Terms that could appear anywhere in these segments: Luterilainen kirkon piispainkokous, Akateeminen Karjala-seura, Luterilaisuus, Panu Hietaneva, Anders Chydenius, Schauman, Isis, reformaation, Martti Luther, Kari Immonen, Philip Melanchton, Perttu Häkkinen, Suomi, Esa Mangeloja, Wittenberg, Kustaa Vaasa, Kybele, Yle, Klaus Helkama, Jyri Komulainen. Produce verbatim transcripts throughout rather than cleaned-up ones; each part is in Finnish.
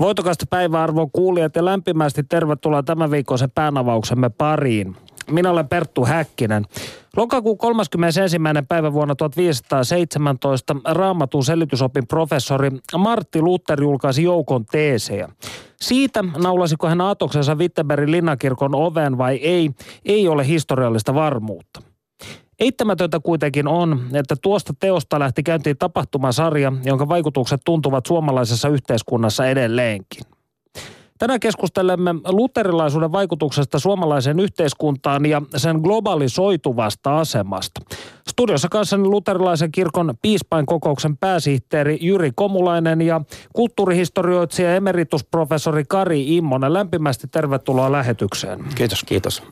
Voitokasta päiväarvon kuulijat ja lämpimästi tervetuloa tämän viikkoisen päänavauksemme pariin. Minä olen Perttu Häkkinen. Lokakuun kolmaskymmenesensimmäinen päivä vuonna tuhatviisisataaseitsemäntoista Raamatun selitysopin professori Martti Luther julkaisi joukon teesejä. Siitä, naulasiko hän aatoksensa Wittenbergin linnankirkon oveen vai ei, ei ole historiallista varmuutta. Eittämätöntä kuitenkin on, että tuosta teosta lähti käyntiin tapahtumasarja, jonka vaikutukset tuntuvat suomalaisessa yhteiskunnassa edelleenkin. Tänään keskustelemme luterilaisuuden vaikutuksesta suomalaiseen yhteiskuntaan ja sen globalisoituvasta asemasta. Studiossa kanssani luterilaisen kirkon piispainkokouksen pääsihteeri Jyri Komulainen ja kulttuurihistorioitsija ja emeritusprofessori Kari Immonen. Lämpimästi tervetuloa lähetykseen. Kiitos, kiitos.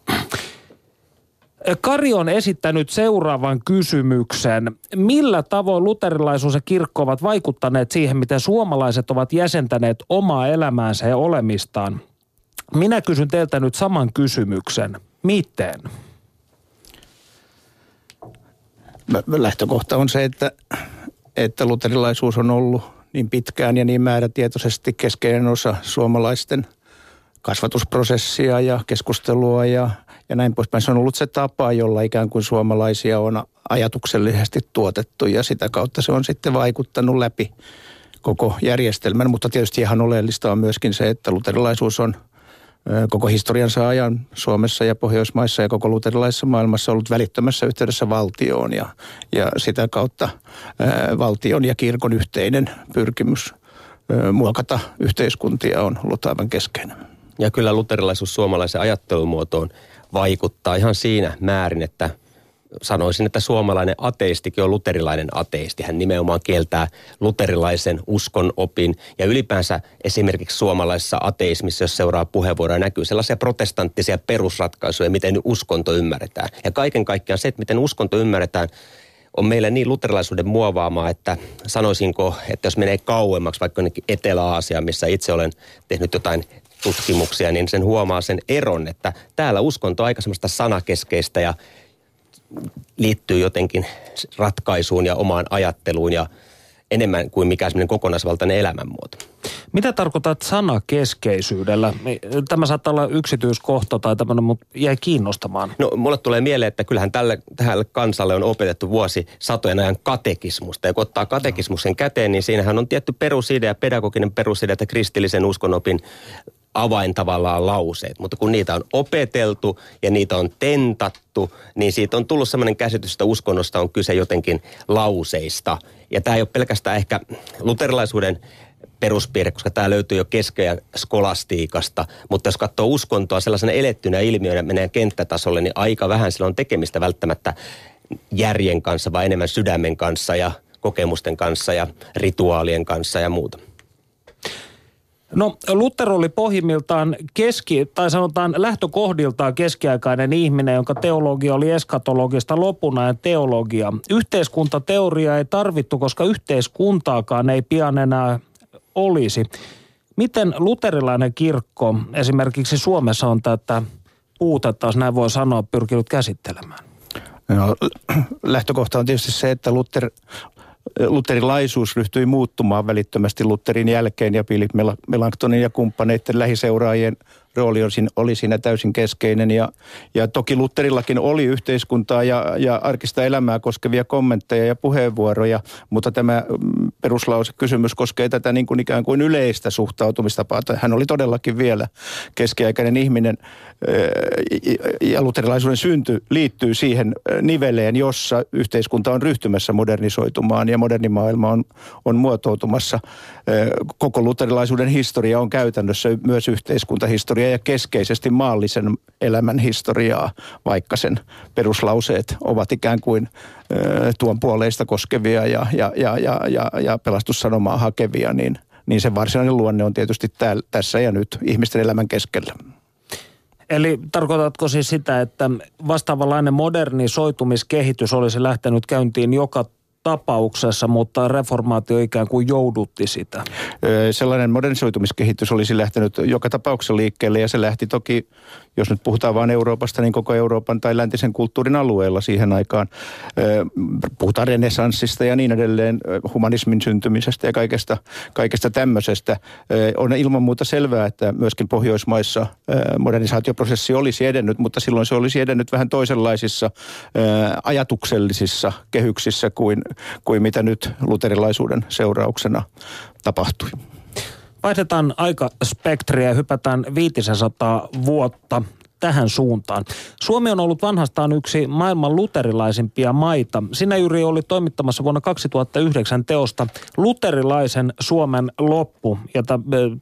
Kari on esittänyt seuraavan kysymyksen. Millä tavoin luterilaisuus ja kirkko ovat vaikuttaneet siihen, miten suomalaiset ovat jäsentäneet omaa elämäänsä ja olemistaan? Minä kysyn teiltä nyt saman kysymyksen. Miten? Lähtökohta on se, että, että luterilaisuus on ollut niin pitkään ja niin määrätietoisesti keskeinen osa suomalaisten kasvatusprosessia ja keskustelua ja, ja näin poispäin. Se on ollut se tapa, jolla ikään kuin suomalaisia on ajatuksellisesti tuotettu ja sitä kautta se on sitten vaikuttanut läpi koko järjestelmän. Mutta tietysti ihan oleellista on myöskin se, että luterilaisuus on koko historiansa ajan Suomessa ja Pohjoismaissa ja koko luterilaisessa maailmassa ollut välittömässä yhteydessä valtioon ja, ja sitä kautta ää, valtion ja kirkon yhteinen pyrkimys ää, muokata yhteiskuntia on ollut aivan keskeinen. Ja kyllä luterilaisuus suomalaisen ajattelumuotoon vaikuttaa ihan siinä määrin, että sanoisin, että suomalainen ateistikin on luterilainen ateisti. Hän nimenomaan kieltää luterilaisen uskonopin ja ylipäänsä esimerkiksi suomalaisessa ateismissa, jos seuraa puheenvuoroja, näkyy sellaisia protestanttisia perusratkaisuja, miten uskonto ymmärretään. Ja kaiken kaikkiaan se, että miten uskonto ymmärretään, on meillä niin luterilaisuuden muovaamaa, että sanoisinko, että jos menee kauemmaksi vaikka jonnekin Etelä-Aasiaan, missä itse olen tehnyt jotain tutkimuksia, niin sen huomaa sen eron, että täällä uskonto on aika semmoista sanakeskeistä ja liittyy jotenkin ratkaisuun ja omaan ajatteluun ja enemmän kuin mikään semmoinen kokonaisvaltainen elämänmuoto. Mitä tarkoitat sanakeskeisyydellä? Tämä saattaa olla yksityiskohta tai tämmöinen, mutta jäi kiinnostamaan. No mulle tulee mieleen, että kyllähän tälle, tälle kansalle on opetettu vuosisatojen ajan katekismusta. Ja kun ottaa katekismuksen käteen, niin siinähän on tietty perusidea, pedagoginen perusidea, että kristillisen uskonopin avain tavallaan lauseet, mutta kun niitä on opeteltu ja niitä on tentattu, niin siitä on tullut sellainen käsitys, että uskonnosta on kyse jotenkin lauseista. Ja tämä ei ole pelkästään ehkä luterilaisuuden peruspiirre, koska tämä löytyy jo keskeä skolastiikasta, mutta jos katsoo uskontoa sellaisena elettynä ilmiönä menee kenttätasolle, niin aika vähän sillä on tekemistä välttämättä järjen kanssa, vaan enemmän sydämen kanssa ja kokemusten kanssa ja rituaalien kanssa ja muuta. No Luther oli pohjimmiltaan keski, tai sanotaan lähtökohdiltaan keskiaikainen ihminen, jonka teologia oli eskatologista lopunajan teologia. Yhteiskuntateoria ei tarvittu, koska yhteiskuntaakaan ei pian enää olisi. Miten luterilainen kirkko esimerkiksi Suomessa on tätä puutetta, jos näin voi sanoa, pyrkinyt käsittelemään? No, lähtökohta on tietysti se, että Luther... Luterilaisuus ryhtyi muuttumaan välittömästi Lutherin jälkeen ja Philip Melanchtonin ja kumppaneiden lähiseuraajien rooli oli siinä täysin keskeinen. Ja, ja toki Lutherillakin oli yhteiskuntaa ja, ja arkista elämää koskevia kommentteja ja puheenvuoroja, mutta tämä peruslausekysymys koskee tätä niin kuin ikään kuin yleistä suhtautumistapaa. Hän oli todellakin vielä keskiaikainen ihminen ja luterilaisuuden synty liittyy siihen niveleen, jossa yhteiskunta on ryhtymässä modernisoitumaan ja moderni maailma on, on muotoutumassa. Koko luterilaisuuden historia on käytännössä myös yhteiskuntahistoria ja keskeisesti maallisen elämän historiaa, vaikka sen peruslauseet ovat ikään kuin ö, tuon puoleista koskevia ja, ja, ja, ja, ja, ja pelastussanomaa hakevia, niin, niin sen varsinainen luonne on tietysti täällä, tässä ja nyt ihmisten elämän keskellä. Eli tarkoitatko siis sitä, että vastaavanlainen modernisoitumiskehitys olisi lähtenyt käyntiin joka tapauksessa, mutta reformaatio ikään kuin joudutti sitä. Sellainen modernisoitumiskehitys olisi lähtenyt joka tapauksessa liikkeelle, ja se lähti toki, jos nyt puhutaan vain Euroopasta, niin koko Euroopan tai läntisen kulttuurin alueella siihen aikaan. Puhutaan renessanssista ja niin edelleen, humanismin syntymisestä ja kaikesta, kaikesta tämmöisestä. On ilman muuta selvää, että myöskin Pohjoismaissa modernisaatioprosessi olisi edennyt, mutta silloin se olisi edennyt vähän toisenlaisissa ajatuksellisissa kehyksissä kuin, kuin mitä nyt luterilaisuuden seurauksena tapahtui. Vaihdetaan aikaspektriä ja hypätään viisisataa vuotta tähän suuntaan. Suomi on ollut vanhastaan yksi maailman luterilaisimpia maita. Sinä, Jyri, oli toimittamassa vuonna kaksituhattayhdeksän teosta Luterilaisen Suomen loppu. Ja t-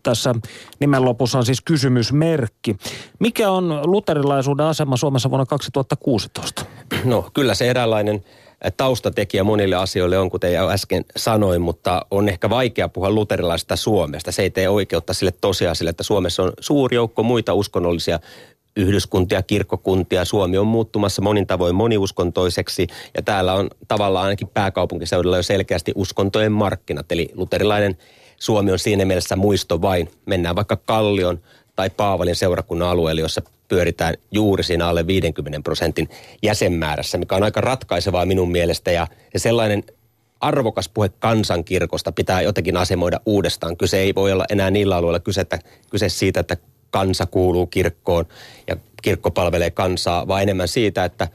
tässä nimen lopussa on siis kysymysmerkki. Mikä on luterilaisuuden asema Suomessa vuonna kaksituhattakuusitoista? No kyllä se eräänlainen taustatekijä monille asioille on, kuten jo äsken sanoin, mutta on ehkä vaikea puhua luterilaisesta Suomesta. Se ei tee oikeutta sille tosiasialle, että Suomessa on suuri joukko muita uskonnollisia yhdyskuntia, kirkkokuntia. Suomi on muuttumassa monin tavoin moniuskontoiseksi, ja täällä on tavallaan ainakin pääkaupunkiseudulla jo selkeästi uskontojen markkinat. Eli luterilainen Suomi on siinä mielessä muisto vain. Mennään vaikka Kallion tai Paavalin seurakunnan alueelle, jossa pyöritään juuri siinä alle viidenkymmenen prosentin jäsenmäärässä, mikä on aika ratkaisevaa minun mielestä, ja sellainen arvokas puhe kansankirkosta pitää jotenkin asemoida uudestaan. Kyse ei voi olla enää niillä alueilla kyse, kyse siitä, että kansa kuuluu kirkkoon ja kirkko palvelee kansaa, vaan enemmän siitä, että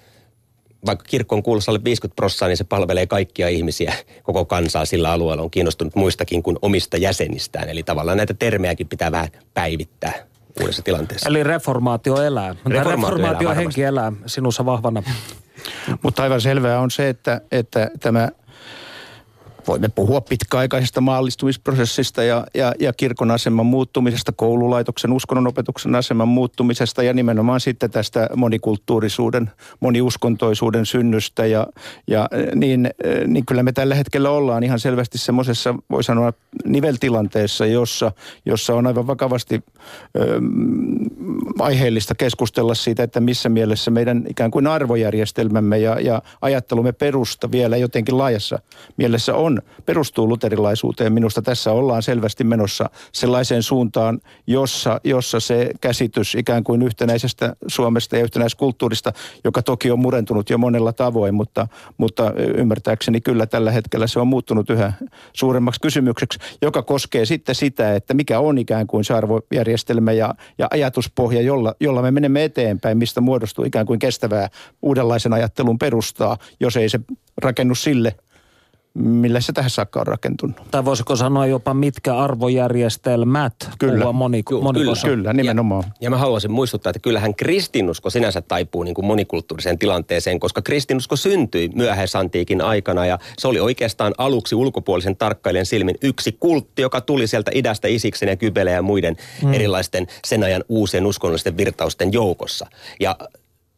vaikka kirkkoon kuulussa alle viisikymmentä prosenttia, niin se palvelee kaikkia ihmisiä, koko kansaa sillä alueella, on kiinnostunut muistakin kuin omista jäsenistään. Eli tavallaan näitä termejäkin pitää vähän päivittää uudessa tilanteessa. Eli reformaatio elää. Reformaatio, reformaatio elää henki elää sinussa vahvana. Mutta aivan selvää on se, että, että tämä... Voimme puhua pitkäaikaisesta maallistumisprosessista ja, ja, ja kirkon aseman muuttumisesta, koululaitoksen, uskonnonopetuksen aseman muuttumisesta ja nimenomaan sitten tästä monikulttuurisuuden, moniuskontoisuuden synnystä. Ja, ja niin, niin kyllä me tällä hetkellä ollaan ihan selvästi semmoisessa, voi sanoa, niveltilanteessa, jossa, jossa on aivan vakavasti ö, aiheellista keskustella siitä, että missä mielessä meidän ikään kuin arvojärjestelmämme ja, ja ajattelumme perusta vielä jotenkin laajassa mielessä on. Perustuu luterilaisuuteen. Minusta tässä ollaan selvästi menossa sellaiseen suuntaan, jossa, jossa se käsitys ikään kuin yhtenäisestä Suomesta ja yhtenäiskulttuurista, joka toki on murentunut jo monella tavoin, mutta, mutta ymmärtääkseni kyllä tällä hetkellä se on muuttunut yhä suuremmaksi kysymykseksi, joka koskee sitten sitä, että mikä on ikään kuin se arvojärjestelmä ja, ja ajatuspohja, jolla, jolla me menemme eteenpäin, mistä muodostuu ikään kuin kestävää uudenlaisen ajattelun perustaa, jos ei se rakennu sille, millä se tähän saakka on rakentunut. Tai voisiko sanoa jopa mitkä arvojärjestelmät? Kyllä, moniku- kyllä, kyllä nimenomaan. Ja, ja mä haluaisin muistuttaa, että kyllähän kristinusko sinänsä taipuu niin kuin monikulttuuriseen tilanteeseen, koska kristinusko syntyi myöhäisantiikin aikana, ja se oli oikeastaan aluksi ulkopuolisen tarkkailijan silmin yksi kultti, joka tuli sieltä idästä Isiksen ja Kybele ja muiden hmm. erilaisten sen ajan uusien uskonnollisten virtausten joukossa. Ja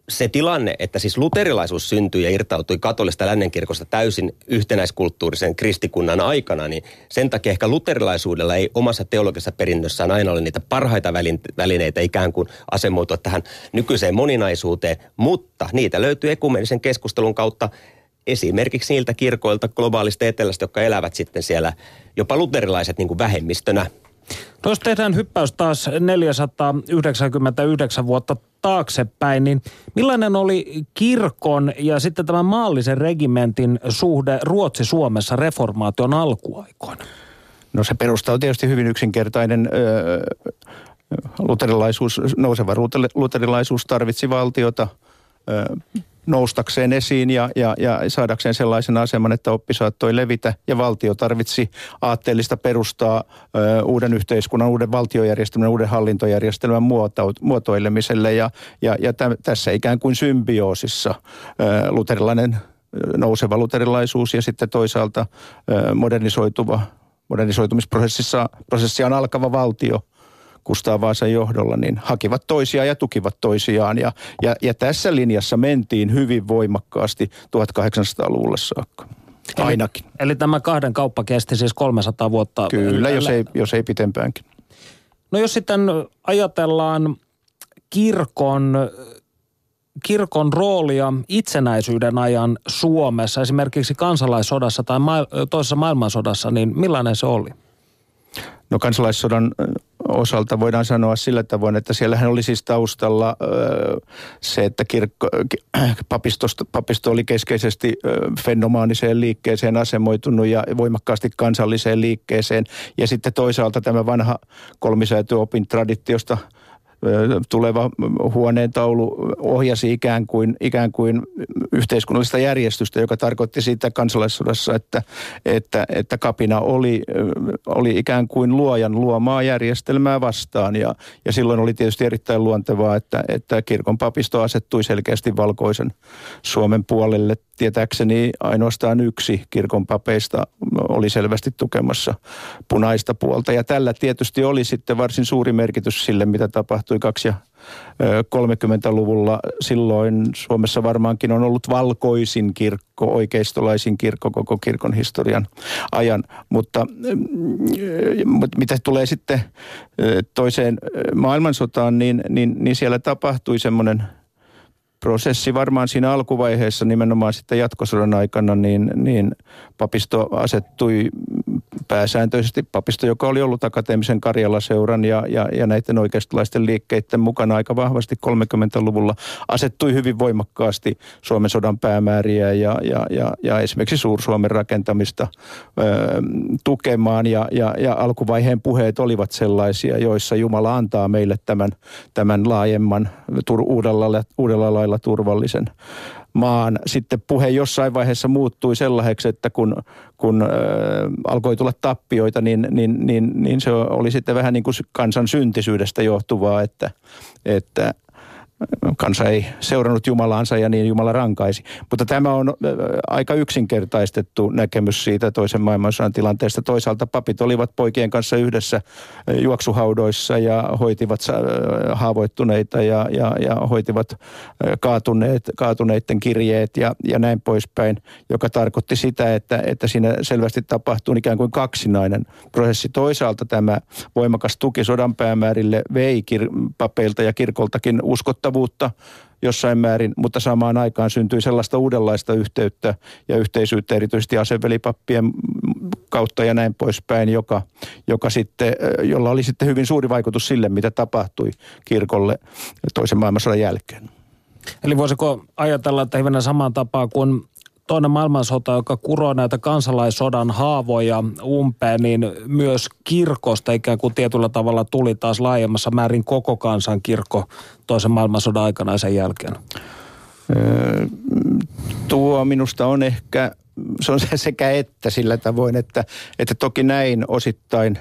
se tilanne, että siis luterilaisuus syntyi ja irtautui katolista lännenkirkosta täysin yhtenäiskulttuurisen kristikunnan aikana, niin sen takia ehkä luterilaisuudella ei omassa teologisessa perinnössään aina ole niitä parhaita välineitä ikään kuin asemoitua tähän nykyiseen moninaisuuteen, mutta niitä löytyy ekumenisen keskustelun kautta esimerkiksi niiltä kirkoilta globaalista etelästä, jotka elävät sitten siellä jopa luterilaiset niin kuin vähemmistönä. No jos tehdään hyppäys taas neljäsataayhdeksänkymmentäyhdeksän vuotta taaksepäin, niin millainen oli kirkon ja sitten tämän maallisen regimentin suhde Ruotsi-Suomessa reformaation alkuaikoina? No se perusta on tietysti hyvin yksinkertainen. Öö, luterilaisuus, nouseva luterilaisuus tarvitsi valtiota öö, noustakseen esiin ja, ja, ja saadakseen sellaisen aseman, että oppi saattoi levitä, ja valtio tarvitsi aatteellista perustaa ö, uuden yhteiskunnan, uuden valtiojärjestelmän, uuden hallintojärjestelmän muotoilemiselle, ja, ja, ja tä, tässä ikään kuin symbioosissa ö, luterilainen, nouseva luterilaisuus ja sitten toisaalta ö, modernisoituva, modernisoitumisprosessissa prosessiaan alkava valtio Kustaa Vaasan johdolla, niin hakivat toisiaan ja tukivat toisiaan. Ja, ja, ja tässä linjassa mentiin hyvin voimakkaasti tuhatkahdeksansataaluvulle saakka. Ainakin. Eli, eli tämä kahden kauppa kesti siis kolmesataa vuotta. Kyllä, jos ei, jos ei pitempäänkin. No jos sitten ajatellaan kirkon kirkon roolia itsenäisyyden ajan Suomessa, esimerkiksi kansalaissodassa tai toisessa maailmansodassa, niin millainen se oli? No kansalaissodan osalta voidaan sanoa sillä tavoin, että siellähän oli siis taustalla se, että kirkko, papisto oli keskeisesti fenomaaniseen liikkeeseen asemoitunut ja voimakkaasti kansalliseen liikkeeseen. Ja sitten toisaalta tämä vanha kolmisäätyopin traditiosta tuleva huoneentaulu ohjasi ikään kuin, ikään kuin yhteiskunnallista järjestystä, joka tarkoitti siitä kansalaissodassa, että, että, että kapina oli, oli ikään kuin luojan luomaa järjestelmää vastaan. Ja, ja silloin oli tietysti erittäin luontevaa, että, että kirkon papisto asettui selkeästi valkoisen Suomen puolelle. Tietääkseni ainoastaan yksi kirkon papeista oli selvästi tukemassa punaista puolta. Ja tällä tietysti oli sitten varsin suuri merkitys sille, mitä tapahtui kaksi- ja kolmekymmentäluvulla. Silloin Suomessa varmaankin on ollut valkoisin kirkko, oikeistolaisin kirkko koko kirkon historian ajan. Mutta mitä tulee sitten toiseen maailmansotaan, niin, niin, niin siellä tapahtui semmoinen prosessi varmaan siinä alkuvaiheessa, nimenomaan sitten jatkosodan aikana, niin, niin papisto asettui pääsääntöisesti, papisto, joka oli ollut akateemisen Karjala-seuran ja, ja, ja näiden oikeistolaisten liikkeiden mukana aika vahvasti kolmekymmentäluvulla, asettui hyvin voimakkaasti Suomen sodan päämääriä ja, ja, ja, ja esimerkiksi Suur-Suomen rakentamista ö, tukemaan. Ja, ja, ja alkuvaiheen puheet olivat sellaisia, joissa Jumala antaa meille tämän, tämän laajemman tur, uudella, uudella lailla turvallisen maan. Sitten puhe jossain vaiheessa muuttui sellaiseksi, että kun, kun äh, alkoi tulla tappioita, niin, niin, niin, niin se oli sitten vähän niin kuin kansan syntisyydestä johtuvaa, että, että kansa ei seurannut Jumalaansa ja niin Jumala rankaisi. Mutta tämä on aika yksinkertaistettu näkemys siitä toisen maailmansodan tilanteesta. Toisaalta papit olivat poikien kanssa yhdessä juoksuhaudoissa ja hoitivat haavoittuneita ja, ja, ja hoitivat kaatuneet, kaatuneiden kirjeet ja, ja näin poispäin, joka tarkoitti sitä, että, että siinä selvästi tapahtuu ikään kuin kaksinainen prosessi. Toisaalta tämä voimakas tuki sodan päämäärille vei kir- papeilta ja kirkoltakin uskottavuutta jossain määrin, mutta samaan aikaan syntyi sellaista uudenlaista yhteyttä ja yhteisyyttä erityisesti asevelipappien kautta ja näin poispäin, joka, joka sitten, jolla oli sitten hyvin suuri vaikutus sille, mitä tapahtui kirkolle toisen maailmansodan jälkeen. Eli voisiko ajatella, että hivenen samaan tapaan kuin toinen maailmansota, joka kuroi näitä kansalaissodan haavoja umpeen, niin myös kirkosta ikään kuin tietyllä tavalla tuli taas laajemmassa määrin koko kansan kirkko toisen maailmansodan aikana ja sen jälkeen? Öö, tuo minusta on ehkä, se on sekä että sillä tavoin, että, että toki näin osittain,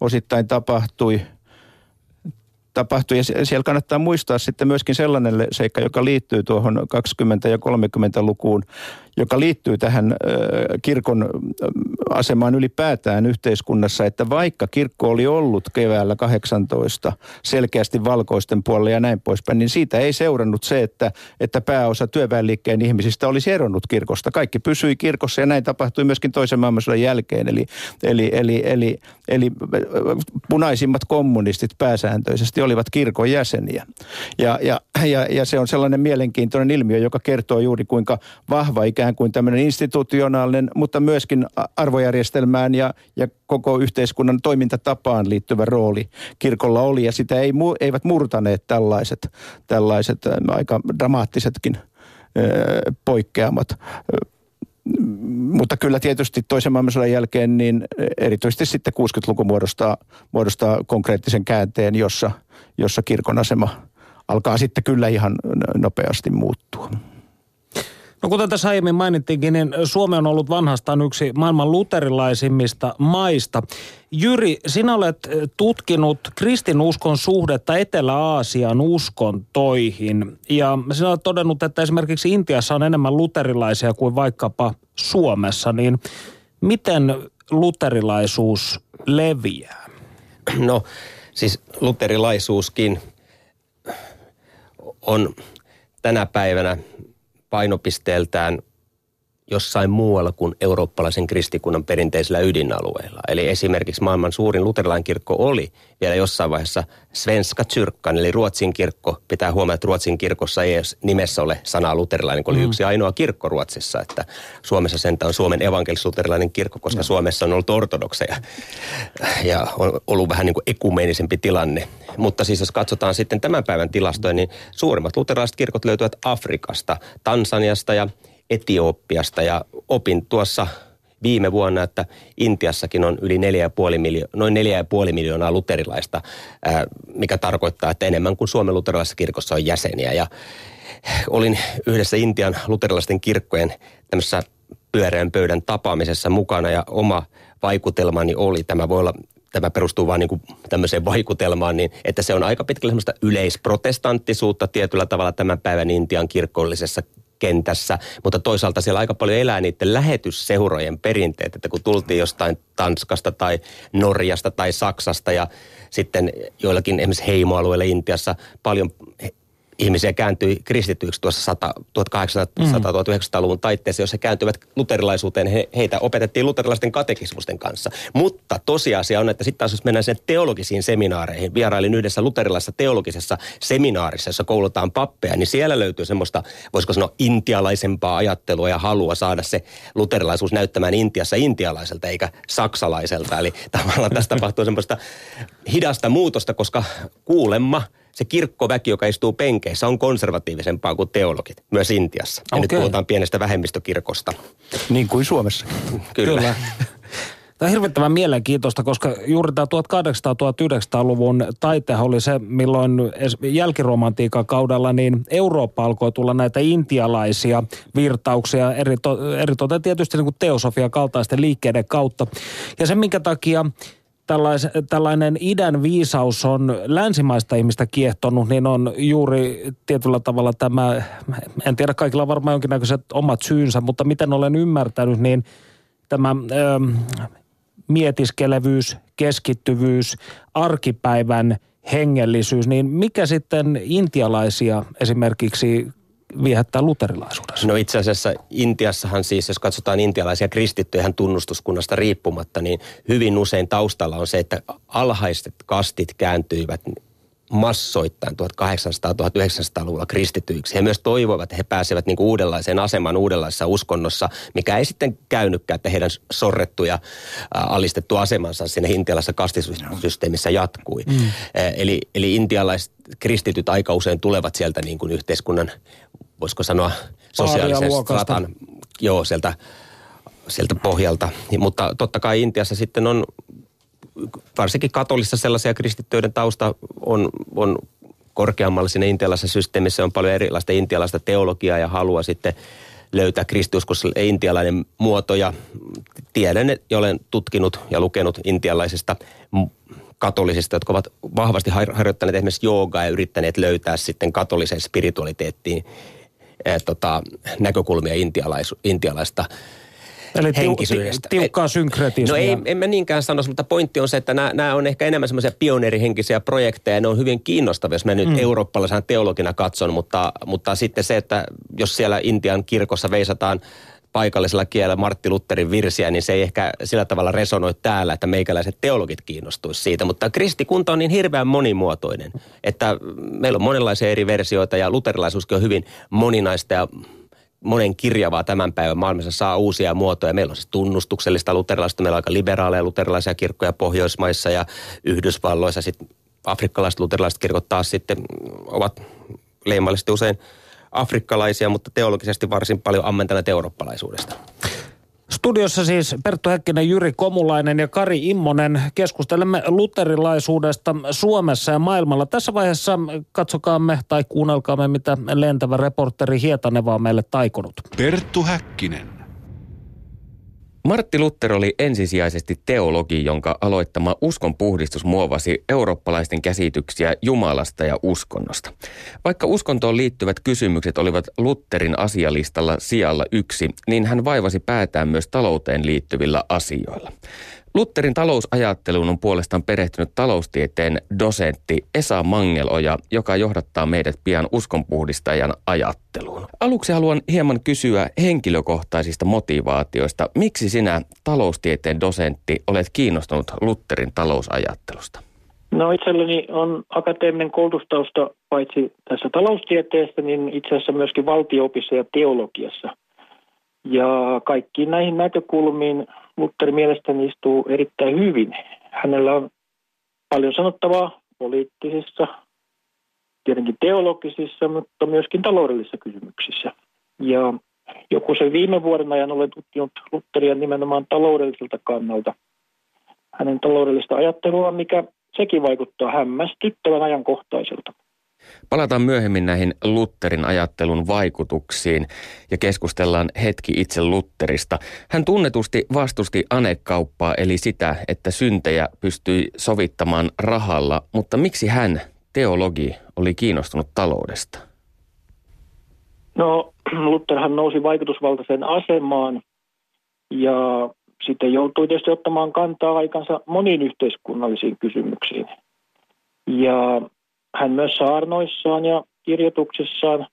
osittain tapahtui. tapahtui. Ja siellä kannattaa muistaa sitten myöskin sellainen seikka, joka liittyy tuohon kaksikymmentä- ja kolmekymmentälukuun, joka liittyy tähän kirkon asemaan ylipäätään yhteiskunnassa, että vaikka kirkko oli ollut keväällä kahdeksantoista selkeästi valkoisten puolella ja näin poispäin, niin siitä ei seurannut se, että, että pääosa työväenliikkeen ihmisistä olisi eronnut kirkosta. Kaikki pysyi kirkossa ja näin tapahtui myöskin toisen maailmansodan jälkeen. Eli, eli, eli, eli, eli punaisimmat kommunistit pääsääntöisesti olivat kirkon jäseniä. Ja, ja, ja, ja se on sellainen mielenkiintoinen ilmiö, joka kertoo juuri kuinka vahva ikä ikään kuin tämmöinen institutionaalinen, mutta myöskin arvojärjestelmään ja, ja koko yhteiskunnan toimintatapaan liittyvä rooli kirkolla oli. Ja sitä ei, eivät murtaneet tällaiset, tällaiset aika dramaattisetkin poikkeamat. Mutta kyllä tietysti toisen maailmansodan jälkeen, niin erityisesti sitten kuusikymmentäluku muodostaa, muodostaa konkreettisen käänteen, jossa, jossa kirkon asema alkaa sitten kyllä ihan nopeasti muuttua. No kuten tässä aiemmin mainittiinkin, niin Suomi on ollut vanhastaan yksi maailman luterilaisimmista maista. Jyri, sinä olet tutkinut kristinuskon suhdetta Etelä-Aasian uskontoihin. Ja sinä olet todennut, että esimerkiksi Intiassa on enemmän luterilaisia kuin vaikkapa Suomessa. Niin miten luterilaisuus leviää? No siis luterilaisuuskin on tänä päivänä painopisteeltään jossain muualla kuin eurooppalaisen kristikunnan perinteisillä ydinalueilla. Eli esimerkiksi maailman suurin luterilainen kirkko oli vielä jossain vaiheessa Svenska kyrkan, eli Ruotsin kirkko. Pitää huomata, että Ruotsin kirkossa ei edes nimessä ole sanaa luterilainen, kun oli mm. yksi ainoa kirkko Ruotsissa. Että Suomessa sentään on Suomen evankelis-luterilainen kirkko, koska mm. Suomessa on ollut ortodokseja ja on ollut vähän niin kuin ekumeenisempi tilanne. Mutta siis jos katsotaan sitten tämän päivän tilastoja, niin suurimmat luterilaiset kirkot löytyvät Afrikasta, Tansaniasta ja Etiopiasta, ja opin tuossa viime vuonna, että Intiassakin on yli neljä pilkku viisi miljoonaa, noin neljä pilkku viisi miljoonaa luterilaista, mikä tarkoittaa, että enemmän kuin Suomen luterilaisessa kirkossa on jäseniä. Ja olin yhdessä Intian luterilaisten kirkkojen tämmöisessä pyöreän pöydän tapaamisessa mukana, ja oma vaikutelmani oli, tämä voi olla, tämä perustuu vaan niin kuin tämmöiseen vaikutelmaan, niin että se on aika pitkälle semmoista yleisprotestanttisuutta tietyllä tavalla tämän päivän Intian kirkollisessa kentässä, mutta toisaalta siellä aika paljon elää niiden lähetysseurojen perinteet, että kun tultiin jostain Tanskasta tai Norjasta tai Saksasta ja sitten joillakin esimerkiksi heimoalueilla Intiassa paljon ihmisiä kääntyi kristityiksi tuossa tuhatkahdeksansataa-tuhatyhdeksänsataaluvun taitteessa, jos he kääntyivät luterilaisuuteen, he, heitä opetettiin luterilaisten katekismusten kanssa. Mutta tosiasia on, että sitten taas jos mennään sinne teologisiin seminaareihin, vierailin yhdessä luterilaisessa teologisessa seminaarissa, jossa koulutaan pappeja, niin siellä löytyy semmoista, voisiko sanoa, intialaisempaa ajattelua ja halua saada se luterilaisuus näyttämään Intiassa intialaiselta eikä saksalaiselta. Eli tavallaan tässä tapahtuu semmoista hidasta muutosta, koska kuulemma se kirkkoväki, joka istuu penkeissä, on konservatiivisempaa kuin teologit, myös Intiassa. Ja okay. Nyt puhutaan pienestä vähemmistökirkosta. Niin kuin Suomessa. Kyllä. Kyllä. Tämä on hirvittävän mielenkiintoista, koska juuri tämä tuhatkahdeksansataa-tuhatyhdeksänsataaluvun taitehan oli se, milloin jälkiromantiikan kaudella niin Eurooppa alkoi tulla näitä intialaisia virtauksia, eri to, eritoten tietysti niin kuin teosofian kaltaisten liikkeiden kautta. Ja se, minkä takia Tällais, tällainen idän viisaus on länsimaista ihmistä kiehtonut, niin on juuri tietyllä tavalla tämä, en tiedä, kaikilla on varmaan jonkinnäköiset omat syynsä, mutta miten olen ymmärtänyt, niin tämä ö, mietiskelevyys, keskittyvyys, arkipäivän hengellisyys, niin mikä sitten intialaisia esimerkiksi viehättää luterilaisuudessa? No itse asiassa Intiassahan siis, jos katsotaan intialaisia kristittyjä ihan tunnustuskunnasta riippumatta, niin hyvin usein taustalla on se, että alhaiset kastit kääntyivät massoittain tuhatkahdeksansataa-tuhatyhdeksänsataaluvulla kristityiksi. He myös toivoivat, että he pääsevät niin kuin uudenlaiseen asemaan uudenlaisessa uskonnossa, mikä ei sitten käynytkään, että heidän sorrettu ja alistettu asemansa siinä intialaisessa kastisysteemissä jatkui. Mm. Eli, eli intialaiset kristityt aika usein tulevat sieltä niin kuin yhteiskunnan, voisiko sanoa, sosiaalisen stratan, joo, sieltä, sieltä pohjalta. Mutta totta kai Intiassa sitten on varsinkin katolissa sellaisia kristittyiden tausta on, on korkeammalla siinä intialaisessa systeemissä. On paljon erilaista intialaista teologiaa ja halua sitten löytää kristiuskossa intialainen muoto. Ja tiedän, että olen tutkinut ja lukenut intialaisista katolisista, jotka ovat vahvasti harjoittaneet esimerkiksi joogaa ja yrittäneet löytää sitten katoliseen spiritualiteettiin ää, tota, näkökulmia intialais, intialaista Eli henkisyydestä. Tiukkaa synkretismia. No ei, en mä niinkään sanoisi, mutta pointti on se, että nämä, nämä on ehkä enemmän semmoisia pioneerihenkisiä projekteja, ne on hyvin kiinnostavia, jos mä nyt mm. eurooppalaisena teologina katson, mutta, mutta sitten se, että jos siellä Intian kirkossa veisataan paikallisella kielellä Martti Lutherin virsiä, niin se ei ehkä sillä tavalla resonoi täällä, että meikäläiset teologit kiinnostuisi siitä. Mutta kristikunta on niin hirveän monimuotoinen, että meillä on monenlaisia eri versioita ja luterilaisuuskin on hyvin moninaista ja monen kirjavaa tämän päivän maailmassa saa uusia muotoja. Meillä on siis tunnustuksellista luterilaista, meillä on aika liberaaleja luterilaisia kirkkoja Pohjoismaissa ja Yhdysvalloissa. Sitten afrikkalaiset luterilaiset kirkot taas sitten ovat leimallisesti usein afrikkalaisia, mutta teologisesti varsin paljon ammentaneet eurooppalaisuudesta. Studiossa siis Perttu Häkkinen, Jyri Komulainen ja Kari Immonen. Keskustelemme luterilaisuudesta Suomessa ja maailmalla. Tässä vaiheessa katsokaamme tai kuunnelkaamme, mitä lentävä reporteri Hietaneva on meille taikonut. Perttu Häkkinen. Martti Luther oli ensisijaisesti teologi, jonka aloittama uskonpuhdistus muovasi eurooppalaisten käsityksiä Jumalasta ja uskonnosta. Vaikka uskontoon liittyvät kysymykset olivat Lutherin asialistalla sijalla yksi, niin hän vaivasi päätään myös talouteen liittyvillä asioilla. Lutherin talousajatteluun on puolestaan perehtynyt taloustieteen dosentti Esa Mangeloja, joka johdattaa meidät pian uskonpuhdistajan ajatteluun. aluksi haluan hieman kysyä henkilökohtaisista motivaatioista. Miksi sinä taloustieteen dosentti olet kiinnostunut Lutherin talousajattelusta? No itselleni on akateeminen koulutustausta paitsi tässä taloustieteestä, niin itse asiassa myöskin valtio-opissa ja teologiassa. Ja kaikkiin näihin näkökulmiin Luther mielestäni istuu erittäin hyvin. Hänellä on paljon sanottavaa poliittisissa, tietenkin teologisissa, mutta myöskin taloudellisissa kysymyksissä. Ja joku sen viime vuoden ajan olen tutkinut Lutheria nimenomaan taloudelliselta kannalta. Hänen taloudellista ajatteluaan, mikä sekin vaikuttaa hämmästyttävän ajankohtaiselta. Palataan myöhemmin näihin Lutherin ajattelun vaikutuksiin ja keskustellaan hetki itse Lutherista. Hän tunnetusti vastusti anekauppaa eli sitä, että syntejä pystyi sovittamaan rahalla, mutta miksi hän, teologi, oli kiinnostunut taloudesta? No, Lutherhan nousi vaikutusvaltaiseen asemaan ja sitten joutui tietysti ottamaan kantaa aikansa moniin yhteiskunnallisiin kysymyksiin. Ja hän myös saarnoissaan ja kirjoituksissaan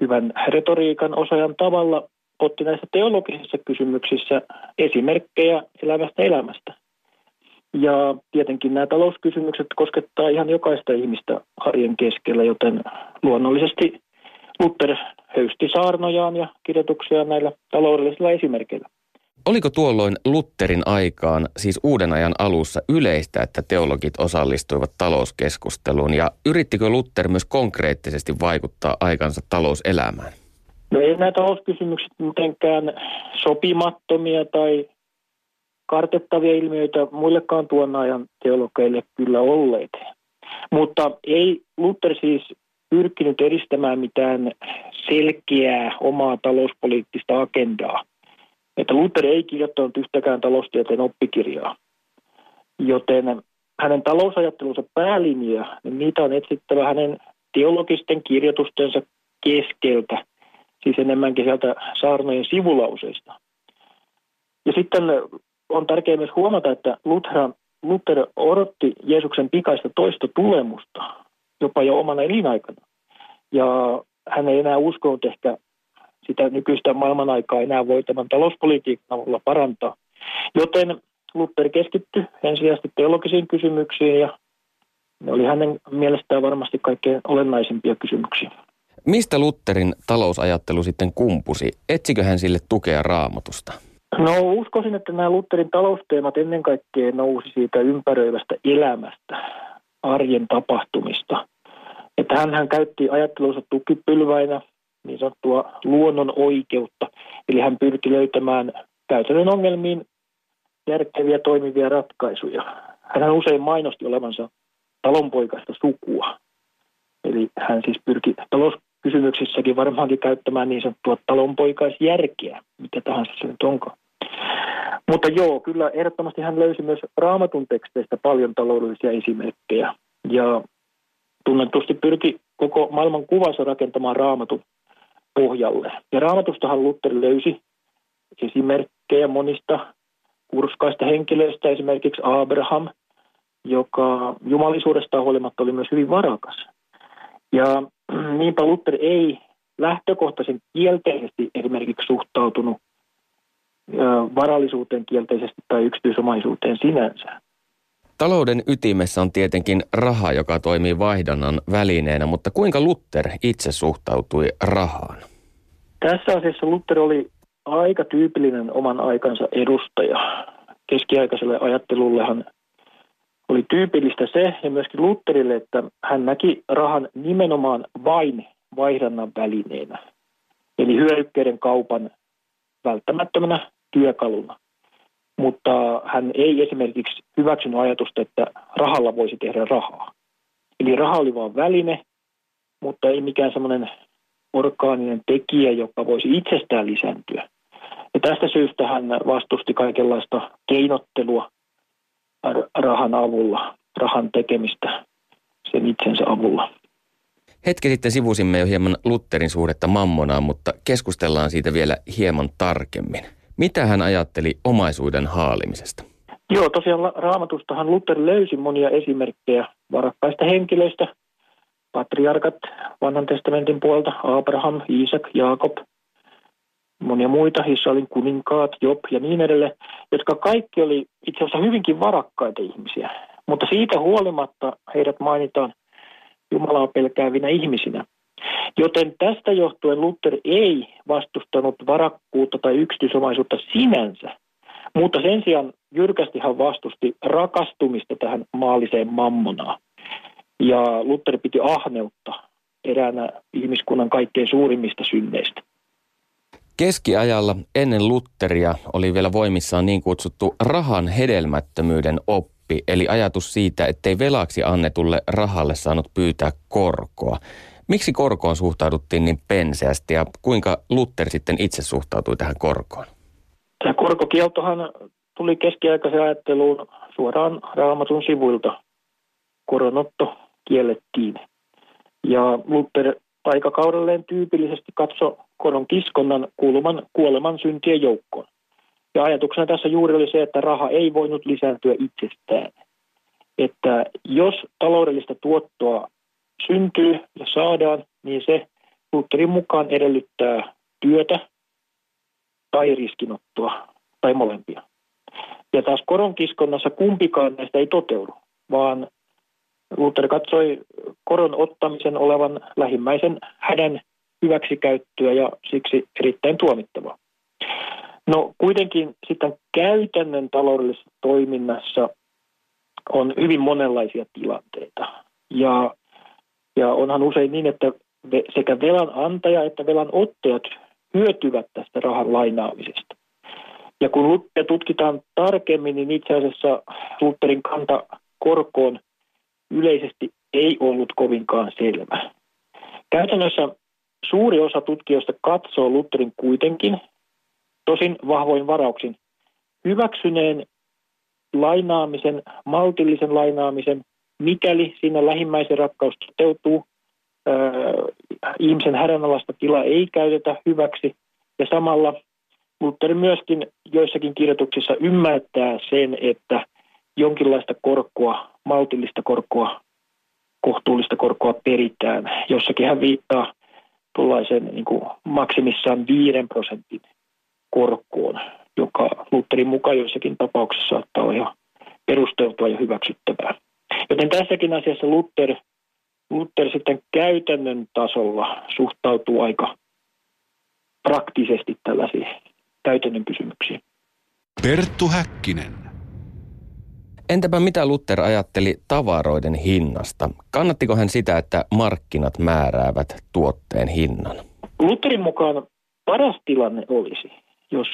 hyvän retoriikan osaajan tavalla otti näissä teologisissa kysymyksissä esimerkkejä elävästä elämästä. Ja tietenkin nämä talouskysymykset koskettaa ihan jokaista ihmistä arjen keskellä, joten luonnollisesti Luther höysti saarnojaan ja kirjoituksiaan näillä taloudellisilla esimerkkeillä. Oliko tuolloin Lutherin aikaan, siis uuden ajan alussa, yleistä, että teologit osallistuivat talouskeskusteluun ja yrittikö Luther myös konkreettisesti vaikuttaa aikansa talouselämään? No ei nämä talouskysymykset mitenkään sopimattomia tai kartettavia ilmiöitä muillekaan tuon ajan teologeille kyllä olleet. Mutta ei Luther siis pyrkinyt edistämään mitään selkeää omaa talouspoliittista agendaa. Että Luther ei kirjoittanut yhtäkään taloustieteen oppikirjaa, joten hänen talousajattelunsa päälinjoja, niin niitä on etsittävä hänen teologisten kirjoitustensa keskeltä, siis enemmänkin sieltä saarnojen sivulauseista. Ja sitten on tärkeää myös huomata, että Luther, Luther odotti Jeesuksen pikaista toista tulemusta, jopa jo omana elinaikana, ja hän ei enää uskonut ehkä sitä nykyistä maailmanaikaa enää voi tämän talouspolitiikan avulla parantaa. Joten Luther keskittyi ensisijaisesti teologisiin kysymyksiin ja ne oli hänen mielestään varmasti kaikkein olennaisimpia kysymyksiä. Mistä Lutherin talousajattelu sitten kumpusi? Etsikö hän sille tukea Raamatusta? No uskoisin, että nämä Lutherin talousteemat ennen kaikkea nousi siitä ympäröivästä elämästä, arjen tapahtumista. Että hänhän käytti ajattelunsa tukipylväinä niin sanottua luonnon oikeutta. Eli hän pyrki löytämään käytännön ongelmiin järkeviä toimivia ratkaisuja. Hän usein mainosti olevansa talonpoikaista sukua. Eli hän siis pyrki talouskysymyksissäkin varmaankin käyttämään niin sanottua talonpoikaisjärkeä, mitä tahansa se nyt onkaan. Mutta joo, kyllä ehdottomasti hän löysi myös Raamatun teksteistä paljon taloudellisia esimerkkejä. Ja tunnetusti pyrki koko maailman kuvansa rakentamaan Raamatun pohjalle. Ja Raamatustahan Luther löysi esimerkkejä monista kurskaista henkilöistä, esimerkiksi Abraham, joka jumalisuudestaan huolimatta oli myös hyvin varakas. Ja niinpä Luther ei lähtökohtaisen kielteisesti esimerkiksi suhtautunut varallisuuteen kielteisesti tai yksityisomaisuuteen sinänsä. Talouden ytimessä on tietenkin raha, joka toimii vaihdannan välineenä, mutta kuinka Luther itse suhtautui rahaan? Tässä asiassa Luther oli aika tyypillinen oman aikansa edustaja. Keskiaikaiselle ajattelullehan oli tyypillistä se, ja myöskin Lutherille, että hän näki rahan nimenomaan vain vaihdannan välineenä, eli hyödykkeiden kaupan välttämättömänä työkaluna. Mutta hän ei esimerkiksi hyväksynyt ajatusta, että rahalla voisi tehdä rahaa. Eli raha oli vain väline, mutta ei mikään semmoinen orgaaninen tekijä, joka voisi itsestään lisääntyä. Ja tästä syystä hän vastusti kaikenlaista keinottelua rahan avulla, rahan tekemistä sen itsensä avulla. Hetki sitten sivusimme jo hieman Lutherin suhdetta mammonaan, mutta keskustellaan siitä vielä hieman tarkemmin. Mitä hän ajatteli omaisuuden haalimisesta? Joo, tosiaan Raamatustahan Luther löysi monia esimerkkejä varakkaista henkilöistä, patriarkat vanhan testamentin puolta, Abraham, Iisak, Jaakob, monia muita, Israelin kuninkaat, Job ja niin edelleen, jotka kaikki oli itse asiassa hyvinkin varakkaita ihmisiä. Mutta siitä huolimatta heidät mainitaan Jumalaa pelkäävinä ihmisinä. Joten tästä johtuen Luther ei vastustanut varakkuutta tai yksityisomaisuutta sinänsä, mutta sen sijaan jyrkästi hän vastusti rakastumista tähän maalliseen mammonaan. Ja Luther piti ahneutta eräänä ihmiskunnan kaikkein suurimmista synneistä. Keskiajalla ennen Lutheria oli vielä voimissaan niin kutsuttu rahan hedelmättömyyden oppi, eli ajatus siitä, ettei velaksi annetulle rahalle saanut pyytää korkoa. Miksi korkoon suhtauduttiin niin penseästi ja kuinka Luther sitten itse suhtautui tähän korkoon? Tämä korkokieltohan tuli keskiaikaisen ajatteluun suoraan Raamatun sivuilta. Koronotto kiellettiin. Ja Luther aikakaudelleen tyypillisesti katsoi koron kiskonnan kuuluman kuoleman syntien joukkoon. Ja ajatuksena tässä juuri oli se, että raha ei voinut lisääntyä itsestään. Että jos taloudellista tuottoa syntyy ja saadaan, niin se Lutherin mukaan edellyttää työtä tai riskinottoa tai molempia. Ja taas koron kiskonnassa kumpikaan näistä ei toteudu, vaan Luther katsoi koron ottamisen olevan lähimmäisen hädän hyväksikäyttöä ja siksi erittäin tuomittavaa. No kuitenkin sitten käytännön taloudellisessa toiminnassa on hyvin monenlaisia tilanteita. Ja, ja onhan usein niin, että sekä velan antaja että velan ottajat hyötyvät tästä rahan lainaamisesta. Ja kun Lutheria tutkitaan tarkemmin, niin itse asiassa Lutherin kanta korkoon yleisesti ei ollut kovinkaan selvä. Käytännössä suuri osa tutkijoista katsoo Lutherin kuitenkin, tosin vahvoin varauksin, hyväksyneen lainaamisen, maltillisen lainaamisen, mikäli siinä lähimmäisen rakkaus toteutuu, äh, ihmisen hädänalaista tilaa ei käytetä hyväksi, ja samalla Luther myöskin joissakin kirjoituksissa ymmärtää sen, että jonkinlaista korkoa, maltillista korkoa, kohtuullista korkoa peritään. Jossakin hän viittaa tuollaisen niin kuin maksimissaan viiden prosentin korkoon, joka Lutherin mukaan joissakin tapauksissa saattaa olla ihan perusteltua ja hyväksyttävää. Joten tässäkin asiassa Luther, Luther sitten käytännön tasolla suhtautuu aika praktisesti tällaisiin käytännön kysymyksiin. Perttu Häkkinen. Entäpä mitä Luther ajatteli tavaroiden hinnasta? Kannattiko hän sitä, että markkinat määräävät tuotteen hinnan? Lutherin mukaan paras tilanne olisi, jos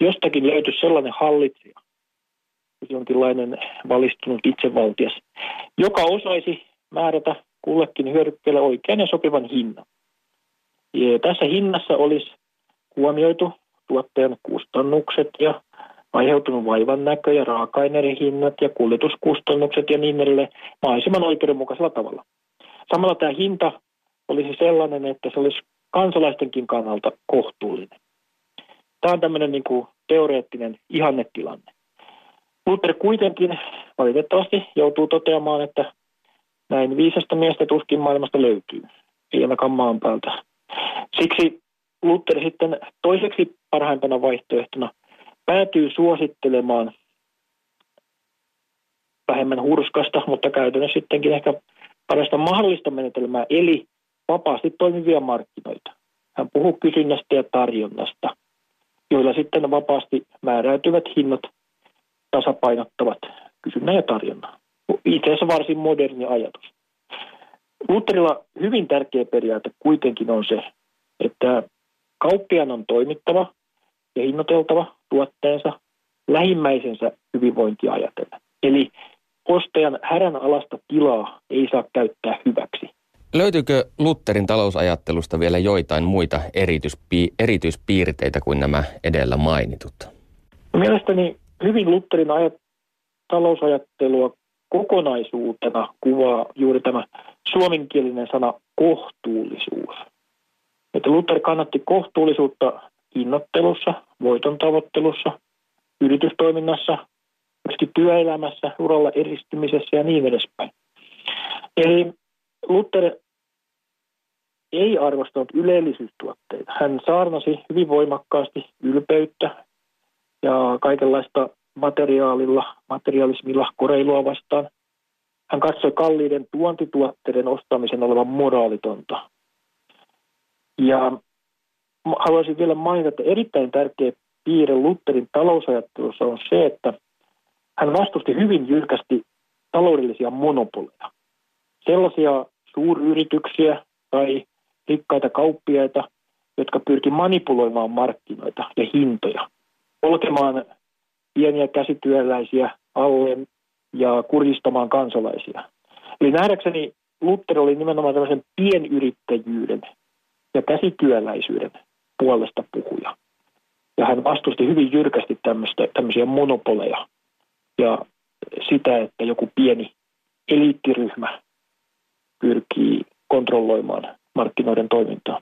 jostakin löytyisi sellainen hallitsija, jonkinlainen valistunut itsevaltias, joka osaisi määrätä kullekin hyödykkeelle oikean ja sopivan hinnan. Ja tässä hinnassa olisi huomioitu tuotteen kustannukset ja aiheutunut vaivan näkö ja raaka-aineiden hinnat ja kuljetuskustannukset ja niin edelleen mahdollisimman oikeudenmukaisella tavalla. Samalla tämä hinta olisi sellainen, että se olisi kansalaistenkin kannalta kohtuullinen. Tämä on tämmöinen niin kuin teoreettinen ihannetilanne. Luther kuitenkin valitettavasti joutuu toteamaan, että näin viisasta miestä tuskin maailmasta löytyy, ei ainakaan maan päältä. Siksi Luther sitten toiseksi parhaimpana vaihtoehtona päätyy suosittelemaan vähemmän hurskasta, mutta käytännössä sittenkin ehkä parasta mahdollista menetelmää, eli vapaasti toimivia markkinoita. Hän puhuu kysynnästä ja tarjonnasta, joilla sitten vapaasti määräytyvät hinnat tasapainottavat kysynnän ja tarjonnan. Itse asiassa varsin moderni ajatus. Lutherilla hyvin tärkeä periaate kuitenkin on se, että kauppiaan on toimittava ja hinnoiteltava tuotteensa lähimmäisensä hyvinvointia ajatellen. Eli ostajan hädänalaista tilaa ei saa käyttää hyväksi. Löytyykö Lutherin talousajattelusta vielä joitain muita erityispiir- erityispiirteitä kuin nämä edellä mainitut? Mielestäni hyvin Lutherin aj- talousajattelua kokonaisuutena kuvaa juuri tämä suomenkielinen sana kohtuullisuus. Että Luther kannatti kohtuullisuutta hinnoittelussa, voiton tavoittelussa, yritystoiminnassa, myöskin työelämässä, uralla eristymisessä ja niin edespäin. Eli Luther yliarvostanut ylellisyystuotteita. Hän saarnasi hyvin voimakkaasti ylpeyttä ja kaikenlaista materiaalilla, materialismilla koreilua vastaan. Hän katsoi kalliiden tuontituotteiden ostamisen olevan moraalitonta. Ja haluaisin vielä mainita, että erittäin tärkeä piirre Lutherin talousajattelussa on se, että hän vastusti hyvin jyrkästi taloudellisia monopoleja. Sellaisia suuryrityksiä tai rikkaita kauppiaita, jotka pyrki manipuloimaan markkinoita ja hintoja, polkemaan pieniä käsityöläisiä alle ja kurjistamaan kansalaisia. Eli nähdäkseni Luther oli nimenomaan tämmöisen pienyrittäjyyden ja käsityöläisyyden puolesta puhuja. Ja hän vastusti hyvin jyrkästi tämmöistä, tämmöisiä monopoleja ja sitä, että joku pieni eliittiryhmä pyrkii kontrolloimaan markkinoiden toimintaa.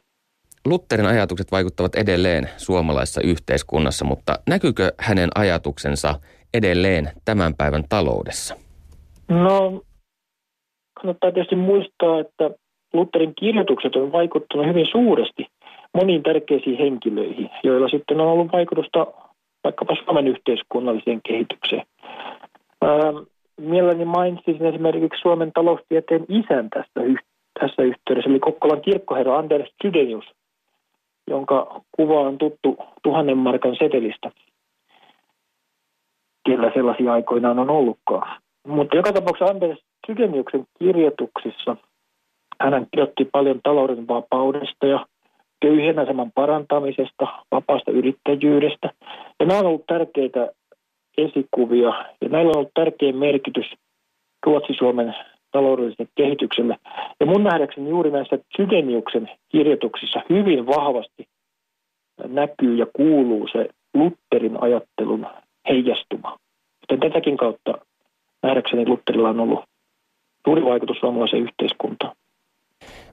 Lutherin ajatukset vaikuttavat edelleen suomalaisessa yhteiskunnassa, mutta näkyykö hänen ajatuksensa edelleen tämän päivän taloudessa? No, kannattaa tietysti muistaa, että Lutherin kirjoitukset on vaikuttanut hyvin suuresti moniin tärkeisiin henkilöihin, joilla sitten on ollut vaikutusta vaikkapa Suomen yhteiskunnalliseen kehitykseen. Mielelläni mainitsin esimerkiksi Suomen taloustieteen isän tässä yhteydessä, eli Kokkolan kirkkoherra Anders Chydenius, jonka kuva on tuttu tuhannen markan setelistä, kyllä sellaisia aikoinaan on ollutkaan. Mutta joka tapauksessa Anders Chydeniuksen kirjoituksissa hän kirjoitti paljon talouden vapaudesta ja köyhien aseman parantamisesta, vapaasta yrittäjyydestä. Ja nämä on ollut tärkeitä esikuvia ja näillä on ollut tärkeä merkitys Ruotsi-Suomen taloudelliselle kehitykselle. Ja mun nähdäkseni juuri näissä Chydeniuksen kirjoituksissa hyvin vahvasti näkyy ja kuuluu se Lutherin ajattelun heijastuma. Joten tätäkin kautta nähdäkseni Lutherilla on ollut suuri vaikutus suomalaiseen yhteiskuntaan.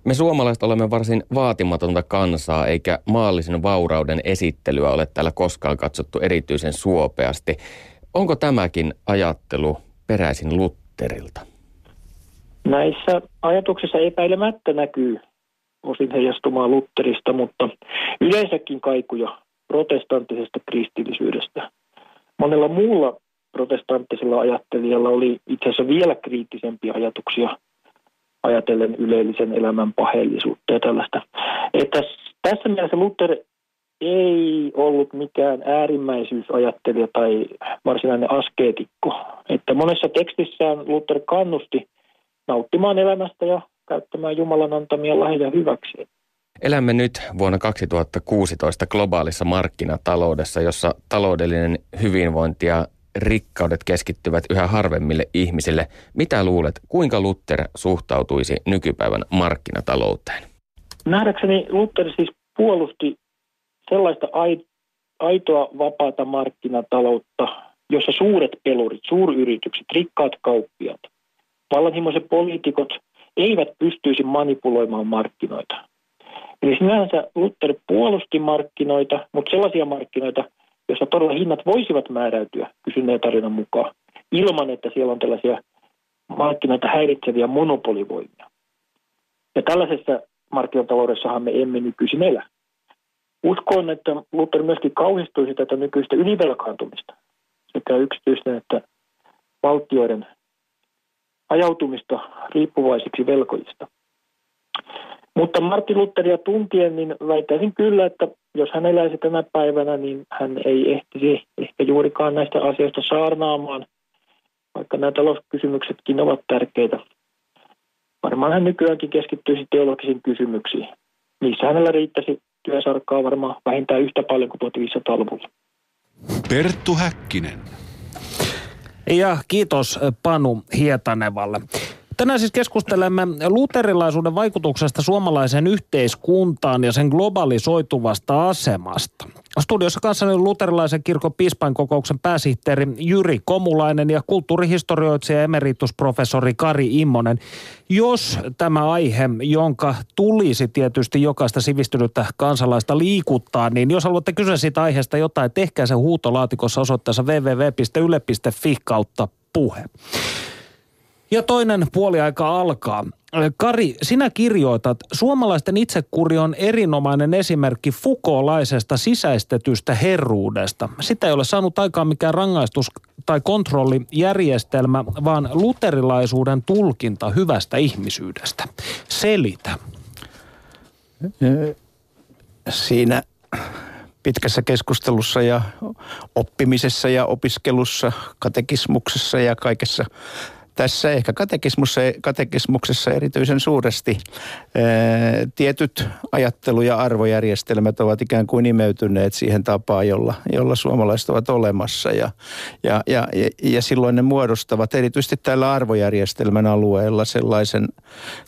Me suomalaiset olemme varsin vaatimatonta kansaa, eikä maallisen vaurauden esittelyä ole täällä koskaan katsottu erityisen suopeasti. Onko tämäkin ajattelu peräisin Lutherilta? Näissä ajatuksissa epäilemättä näkyy osin heijastumaa Lutherista, mutta yleensäkin kaikuja protestanttisesta kristillisyydestä. Monella muulla protestanttisella ajattelijalla oli itse asiassa vielä kriittisempiä ajatuksia ajatellen yleellisen elämän paheellisuutta ja tällaista. Että tässä mielessä Luther ei ollut mikään äärimmäisyysajattelija tai varsinainen askeetikko. Että monessa tekstissään Luther kannusti nauttimaan elämästä ja käyttämään Jumalan antamia lahjoja hyväksi. Elämme nyt vuonna kaksituhattakuusitoista globaalissa markkinataloudessa, jossa taloudellinen hyvinvointi ja rikkaudet keskittyvät yhä harvemmille ihmisille. Mitä luulet, kuinka Luther suhtautuisi nykypäivän markkinatalouteen? Nähdäkseni Luther siis puolusti sellaista aitoa vapaata markkinataloutta, jossa suuret pelurit, suuryritykset, rikkaat kauppiaat, vallanhimoiset poliitikot eivät pystyisi manipuloimaan markkinoita. Eli sinänsä Luther puolusti markkinoita, mutta sellaisia markkinoita, jossa todella hinnat voisivat määräytyä kysynnän ja tarjonnan mukaan, ilman että siellä on tällaisia markkinoita häiritseviä monopolivoimia. Ja tällaisessa markkinataloudessahan me emme nykyisin elä. Uskon, että Luther myöskin kauhistuisi tätä nykyistä ylivelkaantumista, sekä yksityisten että valtioiden ajautumista riippuvaisiksi velkojista. Mutta Martti Lutheria tuntien, niin väittäisin kyllä, että jos hän eläisi tänä päivänä, niin hän ei ehtisi ehkä juurikaan näistä asioista saarnaamaan, vaikka nämä talouskysymyksetkin ovat tärkeitä. Varmaan hän nykyäänkin keskittyisi teologisiin kysymyksiin. Niissä hänellä riittäisi työsarkaa varmaan vähintään yhtä paljon kuin tuhatviisisataaluvulla. Perttu Häkkinen. Ja kiitos Panu Hietanevalle. Tänään siis keskustelemme luterilaisuuden vaikutuksesta suomalaiseen yhteiskuntaan ja sen globalisoituvasta asemasta. Studiossa kanssani luterilaisen kirkon piispainkokouksen pääsihteeri Jyri Komulainen ja kulttuurihistorioitsija emeritusprofessori Kari Immonen. Jos tämä aihe, jonka tulisi tietysti jokaista sivistynyttä kansalaista liikuttaa, niin jos haluatte kysyä siitä aiheesta jotain, tehkää se huutolaatikossa osoitteessa www piste yle piste fi kautta puhe. Ja toinen puoliaika alkaa. Kari, sinä kirjoitat, suomalaisten itsekuri on erinomainen esimerkki fukolaisesta sisäistetystä herruudesta. Sitä ei ole saanut aikaan mikään rangaistus- tai kontrollijärjestelmä, vaan luterilaisuuden tulkinta hyvästä ihmisyydestä. Selitä. Siinä pitkässä keskustelussa ja oppimisessa ja opiskelussa, katekismuksessa ja kaikessa tässä ehkä katekismuksessa erityisen suuresti tietyt ajattelu- ja arvojärjestelmät ovat ikään kuin imeytyneet siihen tapaan, jolla, jolla suomalaiset ovat olemassa. Ja, ja, ja, ja silloin ne muodostavat erityisesti tällä arvojärjestelmän alueella sellaisen,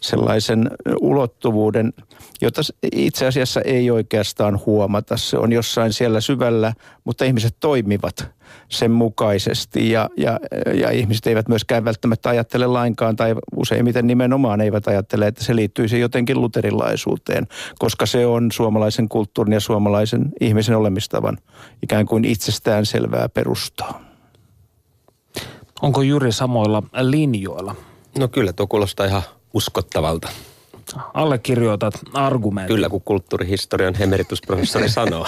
sellaisen ulottuvuuden, jota itse asiassa ei oikeastaan huomata. Se on jossain siellä syvällä, mutta ihmiset toimivat sen mukaisesti ja, ja, ja ihmiset eivät myöskään välttämättä ajattele lainkaan tai useimmiten nimenomaan eivät ajattele, että se liittyisi jotenkin luterilaisuuteen, koska se on suomalaisen kulttuurin ja suomalaisen ihmisen olemistavan ikään kuin itsestään selvää perustaa. Onko Jyri samoilla linjoilla? No kyllä, tuo kuulostaa ihan uskottavalta. Allekirjoitat argumentin. Kyllä, kun kulttuurihistorian emeritusprofessori sanoo.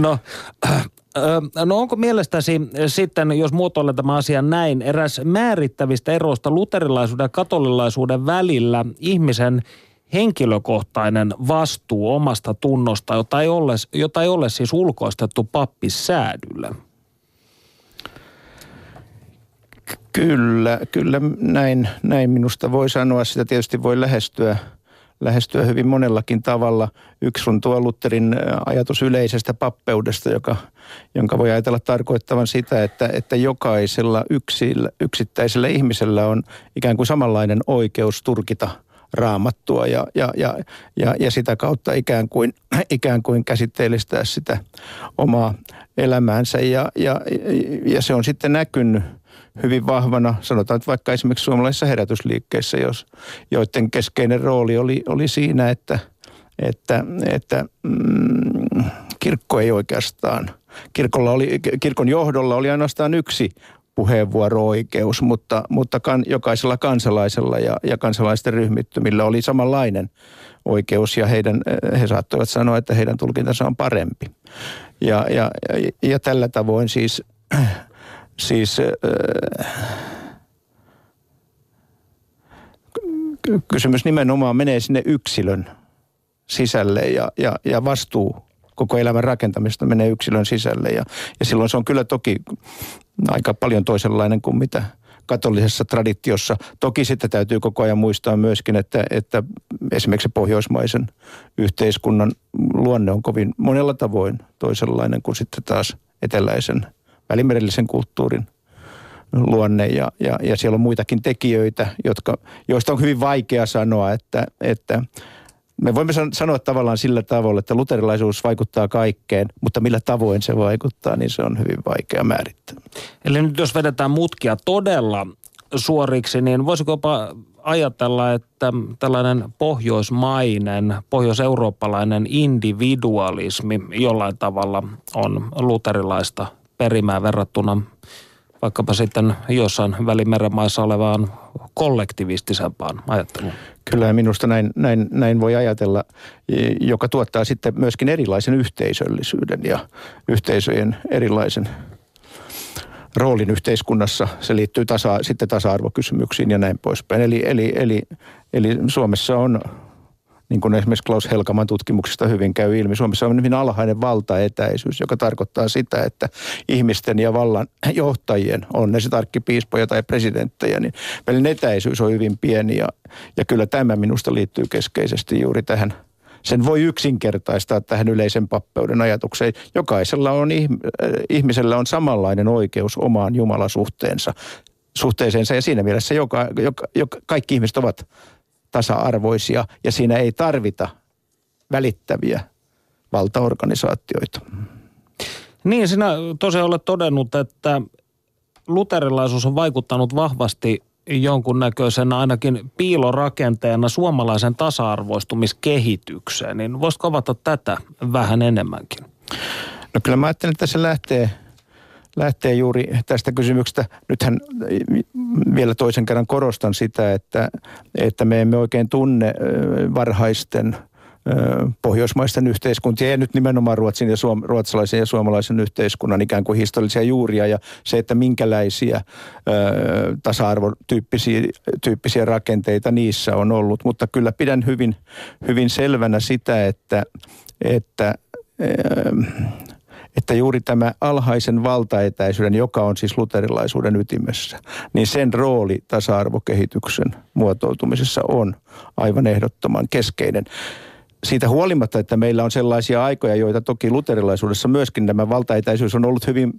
no, no onko mielestäsi sitten, jos muotoilen tämä asia näin, eräs määrittävistä eroista luterilaisuuden ja katolilaisuuden välillä ihmisen henkilökohtainen vastuu omasta tunnosta, jota ei ole, jota ei ole siis ulkoistettu pappissäädylle? Kyllä, kyllä näin, näin minusta voi sanoa. Sitä tietysti voi lähestyä, lähestyä hyvin monellakin tavalla. Yksi on tuo Lutherin ajatus yleisestä pappeudesta, joka, jonka voi ajatella tarkoittavan sitä, että, että jokaisella yksil, yksittäisellä ihmisellä on ikään kuin samanlainen oikeus turkita Raamattua ja, ja, ja, ja, ja sitä kautta ikään kuin, ikään kuin käsitteellistää sitä omaa elämäänsä. Ja, ja, ja se on sitten näkynyt hyvin vahvana, sanotaan että vaikka esimerkiksi suomalaisissa herätysliikkeissä, jos, joiden keskeinen rooli oli, oli siinä, että, että, että mm, kirkko ei oikeastaan, kirkolla oli, kirkon johdolla oli ainoastaan yksi puheenvuoro-oikeus, mutta, mutta kan, jokaisella kansalaisella ja, ja kansalaisten ryhmittymillä oli samanlainen oikeus ja heidän, he saattoivat sanoa, että heidän tulkintansa on parempi. Ja, ja, ja, ja tällä tavoin siis... Siis kysymys nimenomaan menee sinne yksilön sisälle ja, ja, ja vastuu koko elämän rakentamista menee yksilön sisälle. Ja, ja silloin se on kyllä toki aika paljon toisenlainen kuin mitä katolisessa traditiossa. Toki sitten täytyy koko ajan muistaa myöskin, että, että esimerkiksi pohjoismaisen yhteiskunnan luonne on kovin monella tavoin toisenlainen kuin sitten taas eteläisen välimerellisen kulttuurin luonne ja, ja, ja siellä on muitakin tekijöitä, jotka, joista on hyvin vaikea sanoa, että, että me voimme sanoa tavallaan sillä tavalla, että luterilaisuus vaikuttaa kaikkeen, mutta millä tavoin se vaikuttaa, niin se on hyvin vaikea määrittää. Eli nyt jos vedetään mutkia todella suoriksi, niin voisiko jopa ajatella, että tällainen pohjoismainen, pohjoiseurooppalainen individualismi jollain tavalla on luterilaista perimään verrattuna vaikkapa sitten jossain Välimeren maissa olevaan kollektivistisempaan ajatteluun. Kyllä minusta näin, näin, näin voi ajatella, joka tuottaa sitten myöskin erilaisen yhteisöllisyyden ja yhteisöjen erilaisen roolin yhteiskunnassa. Se liittyy tasa, sitten tasa-arvokysymyksiin ja näin poispäin. Eli, eli, eli, eli Suomessa on, niin kuin esimerkiksi Klaus Helkaman tutkimuksesta hyvin käy ilmi, Suomessa on hyvin alhainen valtaetäisyys, joka tarkoittaa sitä, että ihmisten ja vallan johtajien, on ne sitten arkkipiispoja tai presidenttejä, niin välinen etäisyys on hyvin pieni ja, ja kyllä tämä minusta liittyy keskeisesti juuri tähän. Sen voi yksinkertaistaa tähän yleisen pappeuden ajatukseen. Jokaisella on, ihmisellä on samanlainen oikeus omaan jumalasuhteensa, suhteeseensa ja siinä mielessä joka, joka, joka, kaikki ihmiset ovat tasa-arvoisia ja siinä ei tarvita välittäviä valtaorganisaatioita. Niin, sinä tosiaan olet todennut, että luterilaisuus on vaikuttanut vahvasti jonkunnäköisenä ainakin piilorakenteena suomalaisen tasa-arvoistumiskehitykseen. Niin voisitko avata tätä vähän enemmänkin? No kyllä mä ajattelin, että se lähtee, lähtee juuri tästä kysymyksestä. Nythän vielä toisen kerran korostan sitä, että, että me emme oikein tunne varhaisten pohjoismaisten yhteiskuntien ja nyt nimenomaan Ruotsin ja suom- ruotsalaisen ja suomalaisen yhteiskunnan ikään kuin historiallisia juuria ja se, että minkälaisia ö, tasa-arvotyyppisiä tyyppisiä rakenteita niissä on ollut. Mutta kyllä pidän hyvin, hyvin selvänä sitä, että, että, ö, että juuri tämä alhaisen valtaetäisyyden, joka on siis luterilaisuuden ytimessä, niin sen rooli tasa-arvokehityksen muotoutumisessa on aivan ehdottoman keskeinen. Siitä huolimatta, että meillä on sellaisia aikoja, joita toki luterilaisuudessa myöskin nämä valtaetäisyys on ollut hyvin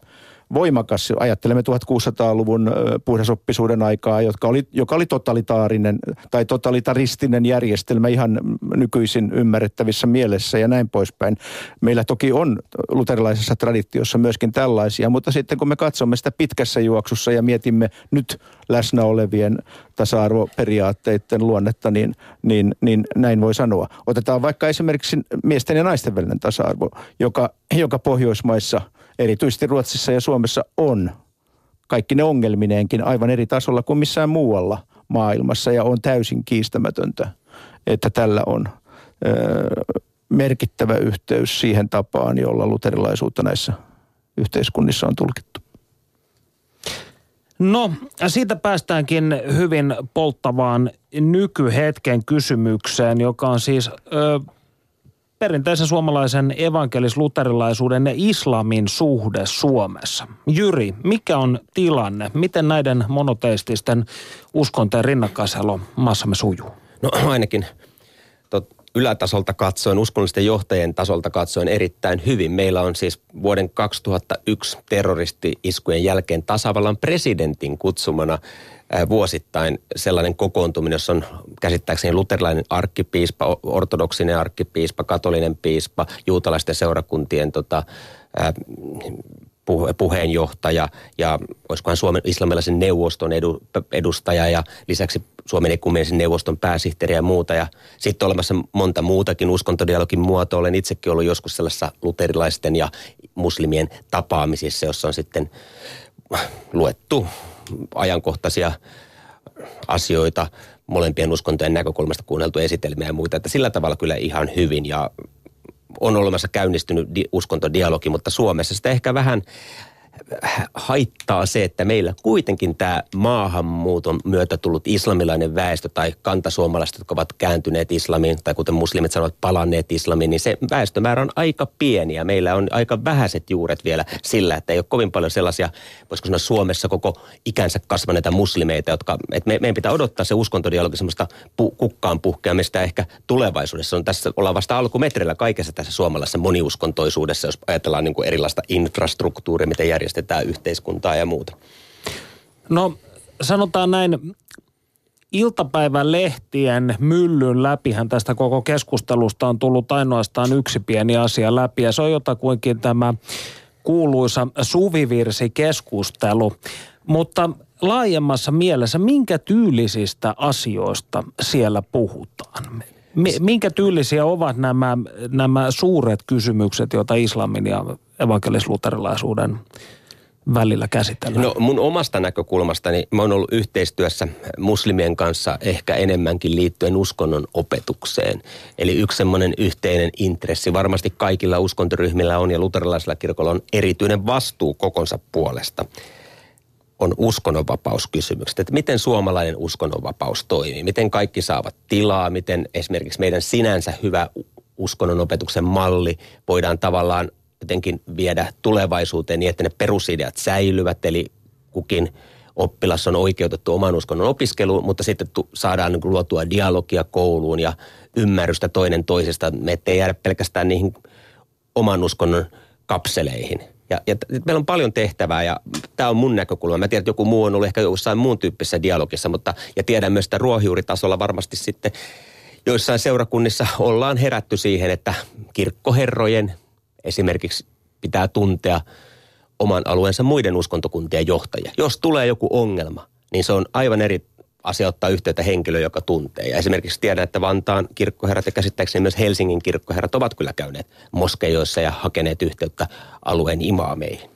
voimakas. Ajattelemme tuhatkuusisataaluvun puhdasoppisuuden aikaa, jotka oli, joka oli totalitaarinen tai totalitaristinen järjestelmä ihan nykyisin ymmärrettävissä mielessä ja näin poispäin. Meillä toki on luterilaisessa traditiossa myöskin tällaisia, mutta sitten kun me katsomme sitä pitkässä juoksussa ja mietimme nyt läsnä olevien tasa-arvoperiaatteiden luonnetta, niin, niin, niin näin voi sanoa. Otetaan vaikka esimerkiksi miesten ja naisten välinen tasa-arvo, joka, joka Pohjoismaissa, erityisesti Ruotsissa ja Suomessa on kaikki ne ongelmineenkin aivan eri tasolla kuin missään muualla maailmassa ja on täysin kiistämätöntä, että tällä on öö, merkittävä yhteys siihen tapaan, jolla luterilaisuutta näissä yhteiskunnissa on tulkittu. No, siitä päästäänkin hyvin polttavaan nykyhetken kysymykseen, joka on siis öö, perinteisen suomalaisen evankelis-luterilaisuuden ja islamin suhde Suomessa. Jyri, mikä on tilanne? Miten näiden monoteististen uskontojen rinnakkaiselo maassamme sujuu? No ainakin tot, ylätasolta katsoen, uskonnollisten johtajien tasolta katsoen erittäin hyvin. Meillä on siis vuoden kaksituhattayksi terroristi-iskujen jälkeen tasavallan presidentin kutsumana vuosittain sellainen kokoontuminen, jossa on käsittääkseni luterilainen arkkipiispa, ortodoksinen arkkipiispa, katolinen piispa, juutalaisten seurakuntien tota, puheenjohtaja ja olisikohan Suomen islamilaisen neuvoston edu, edustaja ja lisäksi Suomen ekumenisen neuvoston pääsihteeri ja muuta. Ja sitten olemassa monta muutakin uskonto-dialogin muotoa. Olen itsekin ollut joskus sellaisessa luterilaisten ja muslimien tapaamisissa, jossa on sitten luettu ajankohtaisia asioita, molempien uskontojen näkökulmasta kuunneltu esitelmiä ja muuta, että sillä tavalla kyllä ihan hyvin ja on olemassa käynnistynyt uskontodialogi, mutta Suomessa sitä ehkä vähän haittaa se, että meillä kuitenkin tämä maahanmuuton myötä tullut islamilainen väestö tai kantasuomalaiset, jotka ovat kääntyneet islamiin tai kuten muslimit sanovat palanneet islamiin, niin se väestömäärä on aika pieni ja meillä on aika vähäiset juuret vielä sillä, että ei ole kovin paljon sellaisia, voisiko sanoa Suomessa koko ikänsä kasvaneita muslimeita, jotka, että me, meidän pitää odottaa se uskontodialogi semmoista pu- kukkaan puhkeamista ehkä tulevaisuudessa. On tässä, ollaan vasta alkumetreillä kaikessa tässä suomalaisessa moniuskontoisuudessa, jos ajatellaan niin kuin erilaista infrastruktuuria, miten järjestetään järjestetään yhteiskuntaa ja muuta. No sanotaan näin, iltapäivälehtien myllyn läpihän tästä koko keskustelusta on tullut ainoastaan yksi pieni asia läpi ja se on jotakuinkin tämä kuuluisa suvivirsikeskustelu, mutta laajemmassa mielessä minkä tyylisistä asioista siellä puhutaan? Minkä tyylisiä ovat nämä, nämä suuret kysymykset, joita islamin ja evankelis-luterilaisuuden välillä käsitellään? No mun omasta näkökulmastani mä oon ollut yhteistyössä muslimien kanssa ehkä enemmänkin liittyen uskonnon opetukseen. Eli yksi semmoinen yhteinen intressi. Varmasti kaikilla uskontoryhmillä on ja luterilaisella kirkolla on erityinen vastuu kokonsa puolesta. On uskonnonvapauskysymykset, että miten suomalainen uskonnonvapaus toimii, miten kaikki saavat tilaa, miten esimerkiksi meidän sinänsä hyvä uskonnonopetuksen malli voidaan tavallaan jotenkin viedä tulevaisuuteen niin, että ne perusideat säilyvät, eli kukin oppilas on oikeutettu oman uskonnon opiskeluun, mutta sitten saadaan luotua dialogia kouluun ja ymmärrystä toinen toisesta, ettei jäädä pelkästään niihin oman uskonnon kapseleihin. Ja, ja meillä on paljon tehtävää ja tämä on mun näkökulma. Mä tiedän, että joku muu on ollut ehkä jossain muun tyyppisessä dialogissa, mutta ja tiedän myös, että ruohonjuuritasolla varmasti sitten joissain seurakunnissa ollaan herätty siihen, että kirkkoherrojen esimerkiksi pitää tuntea oman alueensa muiden uskontokuntien johtajia. Jos tulee joku ongelma, niin se on aivan eri asia ottaa yhteyttä henkilöön, joka tuntee. Ja esimerkiksi tiedän, että Vantaan kirkkoherrat ja käsittääkseni myös Helsingin kirkkoherrat ovat kyllä käyneet moskeijoissa ja hakeneet yhteyttä alueen imaameihin.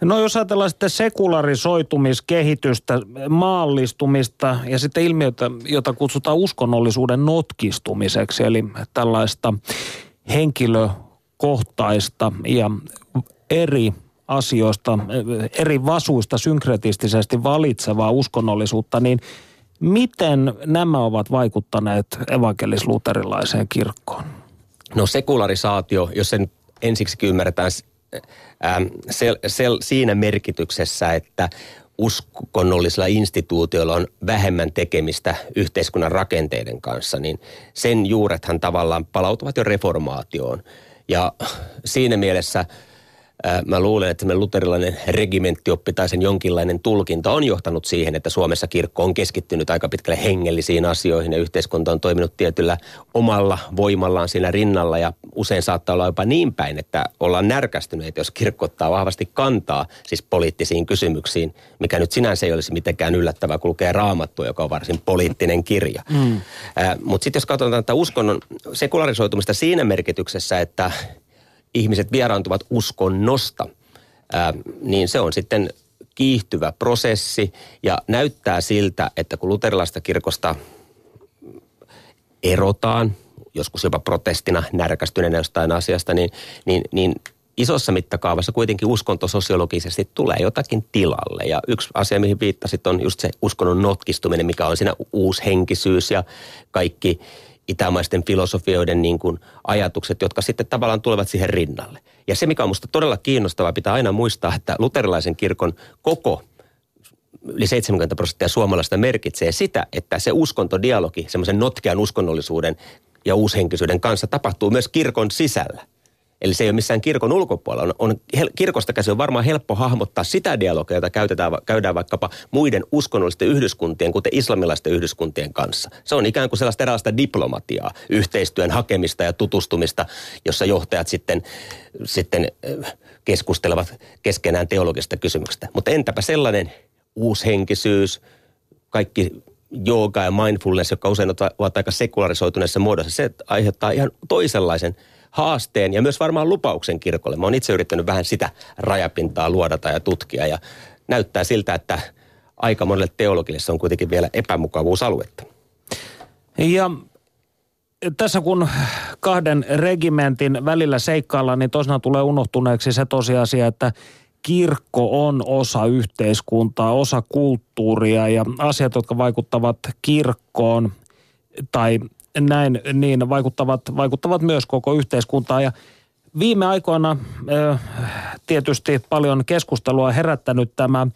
No jos ajatellaan sitten sekularisoitumiskehitystä, maallistumista ja sitten ilmiötä, jota kutsutaan uskonnollisuuden notkistumiseksi, eli tällaista henkilökohtaista ja eri asioista, eri vasuista synkretistisesti valitsevaa uskonnollisuutta, niin miten nämä ovat vaikuttaneet evankelis-luterilaiseen kirkkoon? No sekularisaatio, jos sen ensiksi ymmärretään ähm, sel, sel, siinä merkityksessä, että uskonnollisilla instituutioilla on vähemmän tekemistä yhteiskunnan rakenteiden kanssa, niin sen juurethan tavallaan palautuvat jo reformaatioon. Ja siinä mielessä mä luulen, että luterilainen regimenttioppi tai sen jonkinlainen tulkinta on johtanut siihen, että Suomessa kirkko on keskittynyt aika pitkälle hengellisiin asioihin ja yhteiskunta on toiminut tietyllä omalla voimallaan siinä rinnalla ja usein saattaa olla jopa niin päin, että ollaan närkästyneitä, jos kirkko ottaa vahvasti kantaa siis poliittisiin kysymyksiin, mikä nyt sinänsä ei olisi mitenkään yllättävää, kun lukee Raamattua, joka on varsin poliittinen kirja. Mm. Äh, mutta sitten jos katsotaan tätä uskonnon sekularisoitumista siinä merkityksessä, että ihmiset vieraantuvat uskonnosta, ää, niin se on sitten kiihtyvä prosessi ja näyttää siltä, että kun luterilaista kirkosta erotaan, joskus jopa protestina närkästyneenä jostain asiasta, niin, niin, niin isossa mittakaavassa kuitenkin uskonto sosiologisesti tulee jotakin tilalle. Ja yksi asia, mihin viittasit, on just se uskonnon notkistuminen, mikä on siinä uushenkisyys ja kaikki itämaisten filosofioiden niin kuin ajatukset, jotka sitten tavallaan tulevat siihen rinnalle. Ja se, mikä on musta todella kiinnostavaa, pitää aina muistaa, että luterilaisen kirkon koko yli seitsemänkymmentä prosenttia suomalaista merkitsee sitä, että se uskontodialogi, semmoisen notkean uskonnollisuuden ja uushenkisyyden kanssa tapahtuu myös kirkon sisällä. Eli se ei ole missään kirkon ulkopuolella. On, on, kirkosta käsin on varmaan helppo hahmottaa sitä dialogia, jota käytetään, käydään vaikkapa muiden uskonnollisten yhdyskuntien, kuten islamilaisten yhdyskuntien kanssa. Se on ikään kuin sellaista eräänlaista diplomatiaa, yhteistyön hakemista ja tutustumista, jossa johtajat sitten, sitten keskustelevat keskenään teologisista kysymyksistä. Mutta entäpä sellainen uushenkisyys, kaikki jooga ja mindfulness, jotka usein ovat aika sekularisoituneessa muodossa, se aiheuttaa ihan toisenlaisen haasteen ja myös varmaan lupauksen kirkolle. Mä oon itse yrittänyt vähän sitä rajapintaa luodata ja tutkia ja näyttää siltä, että aika monelle teologille se on kuitenkin vielä epämukavuusaluetta. Ja tässä kun kahden regimentin välillä seikkaillaan, niin toisinaan tulee unohtuneeksi se tosiasia, että kirkko on osa yhteiskuntaa, osa kulttuuria ja asiat, jotka vaikuttavat kirkkoon tai näin, niin vaikuttavat, vaikuttavat myös koko yhteiskuntaan ja viime aikoina ö, tietysti paljon keskustelua herättänyt tämä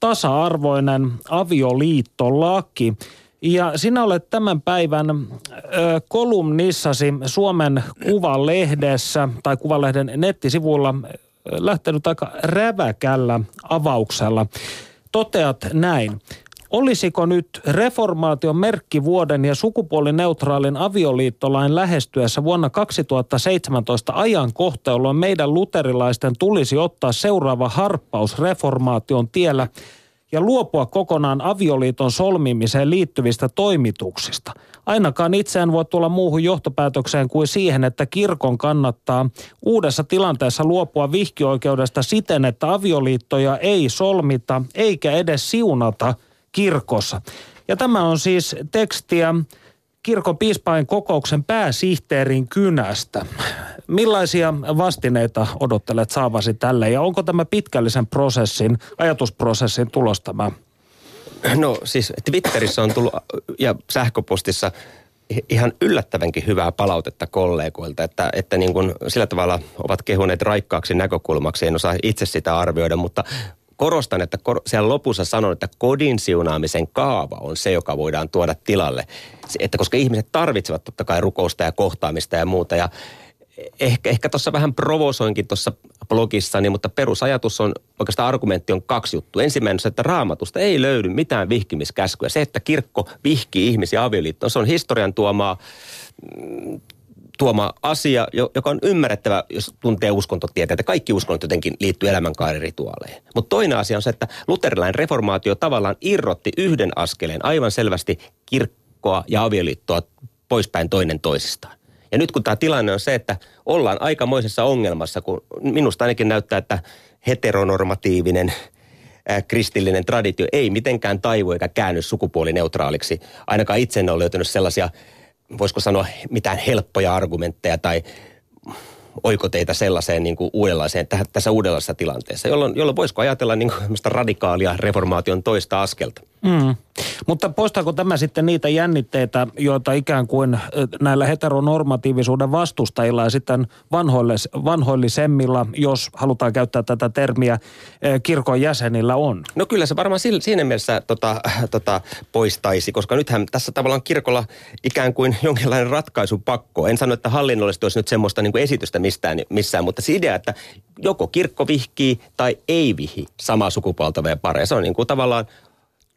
tasa-arvoinen avioliittolaki ja sinä olet tämän päivän ö, kolumnissasi Suomen Kuvalehdessä tai Kuvalehden nettisivuilla lähtenyt aika räväkällä avauksella. Toteat näin. Olisiko nyt reformaation merkkivuoden ja sukupuolineutraalin avioliittolain lähestyessä vuonna kaksituhattaseitsemäntoista ajankohta, jolloin meidän luterilaisten tulisi ottaa seuraava harppaus reformaation tiellä ja luopua kokonaan avioliiton solmimiseen liittyvistä toimituksista? Ainakaan itse en voi tulla muuhun johtopäätökseen kuin siihen, että kirkon kannattaa uudessa tilanteessa luopua vihkioikeudesta siten, että avioliittoja ei solmita eikä edes siunata kirkossa. Ja tämä on siis tekstiä kirkon piispain kokouksen pääsihteerin kynästä. Millaisia vastineita odottelet saavasi tälle ja onko tämä pitkällisen prosessin, ajatusprosessin tulos tämä? No siis Twitterissä on tullut ja sähköpostissa ihan yllättävänkin hyvää palautetta kollegoilta, että, että niin kuin sillä tavalla ovat kehuneet raikkaaksi näkökulmaksi. En osaa itse sitä arvioida, mutta korostan, että siellä lopussa sanon, että kodin siunaamisen kaava on se, joka voidaan tuoda tilalle. Että koska ihmiset tarvitsevat totta kai rukousta ja kohtaamista ja muuta. Ja ehkä ehkä tuossa vähän provosoinkin tuossa blogissani, mutta perusajatus on, oikeastaan argumentti on kaksi juttua. Ensimmäinen on se, että Raamatusta ei löydy mitään vihkimiskäskyä. Se, että kirkko vihkii ihmisiä avioliittoon, se on historian tuomaa tuoma asia, joka on ymmärrettävä, jos tuntee uskontotieteitä. Kaikki uskonnot jotenkin liittyy elämänkaarirituaaleihin. Mutta toinen asia on se, että luterilainen reformaatio tavallaan irrotti yhden askeleen aivan selvästi kirkkoa ja avioliittoa poispäin toinen toisistaan. Ja nyt kun tämä tilanne on se, että ollaan aikamoisessa ongelmassa, kun minusta ainakin näyttää, että heteronormatiivinen äh, kristillinen traditio ei mitenkään taivu eikä käänny sukupuolineutraaliksi. Ainakaan itse en ole löytänyt sellaisia, voisiko sanoa, mitään helppoja argumentteja tai oikoteita sellaiseen niin kuin uudenlaiseen, täh, tässä uudenlaisessa tilanteessa, jolloin, jolloin voisiko ajatella niin kuin radikaalia reformaation toista askelta. Mm. Mutta poistaako tämä sitten niitä jännitteitä, joita ikään kuin näillä heteronormatiivisuuden vastustajilla ja sitten vanhoillis, vanhoillisemmilla, jos halutaan käyttää tätä termiä, kirkon jäsenillä on? No kyllä se varmaan siinä mielessä tota, tota, poistaisi, koska nythän tässä tavallaan kirkolla ikään kuin jonkinlainen ratkaisupakko. En sano, että hallinnollisesti olisi nyt semmoista niin kuin esitystä mistään, missään, mutta se idea, että joko kirkko vihkii tai ei vihi samaa sukupuoltavia pareja. Se on niin kuin tavallaan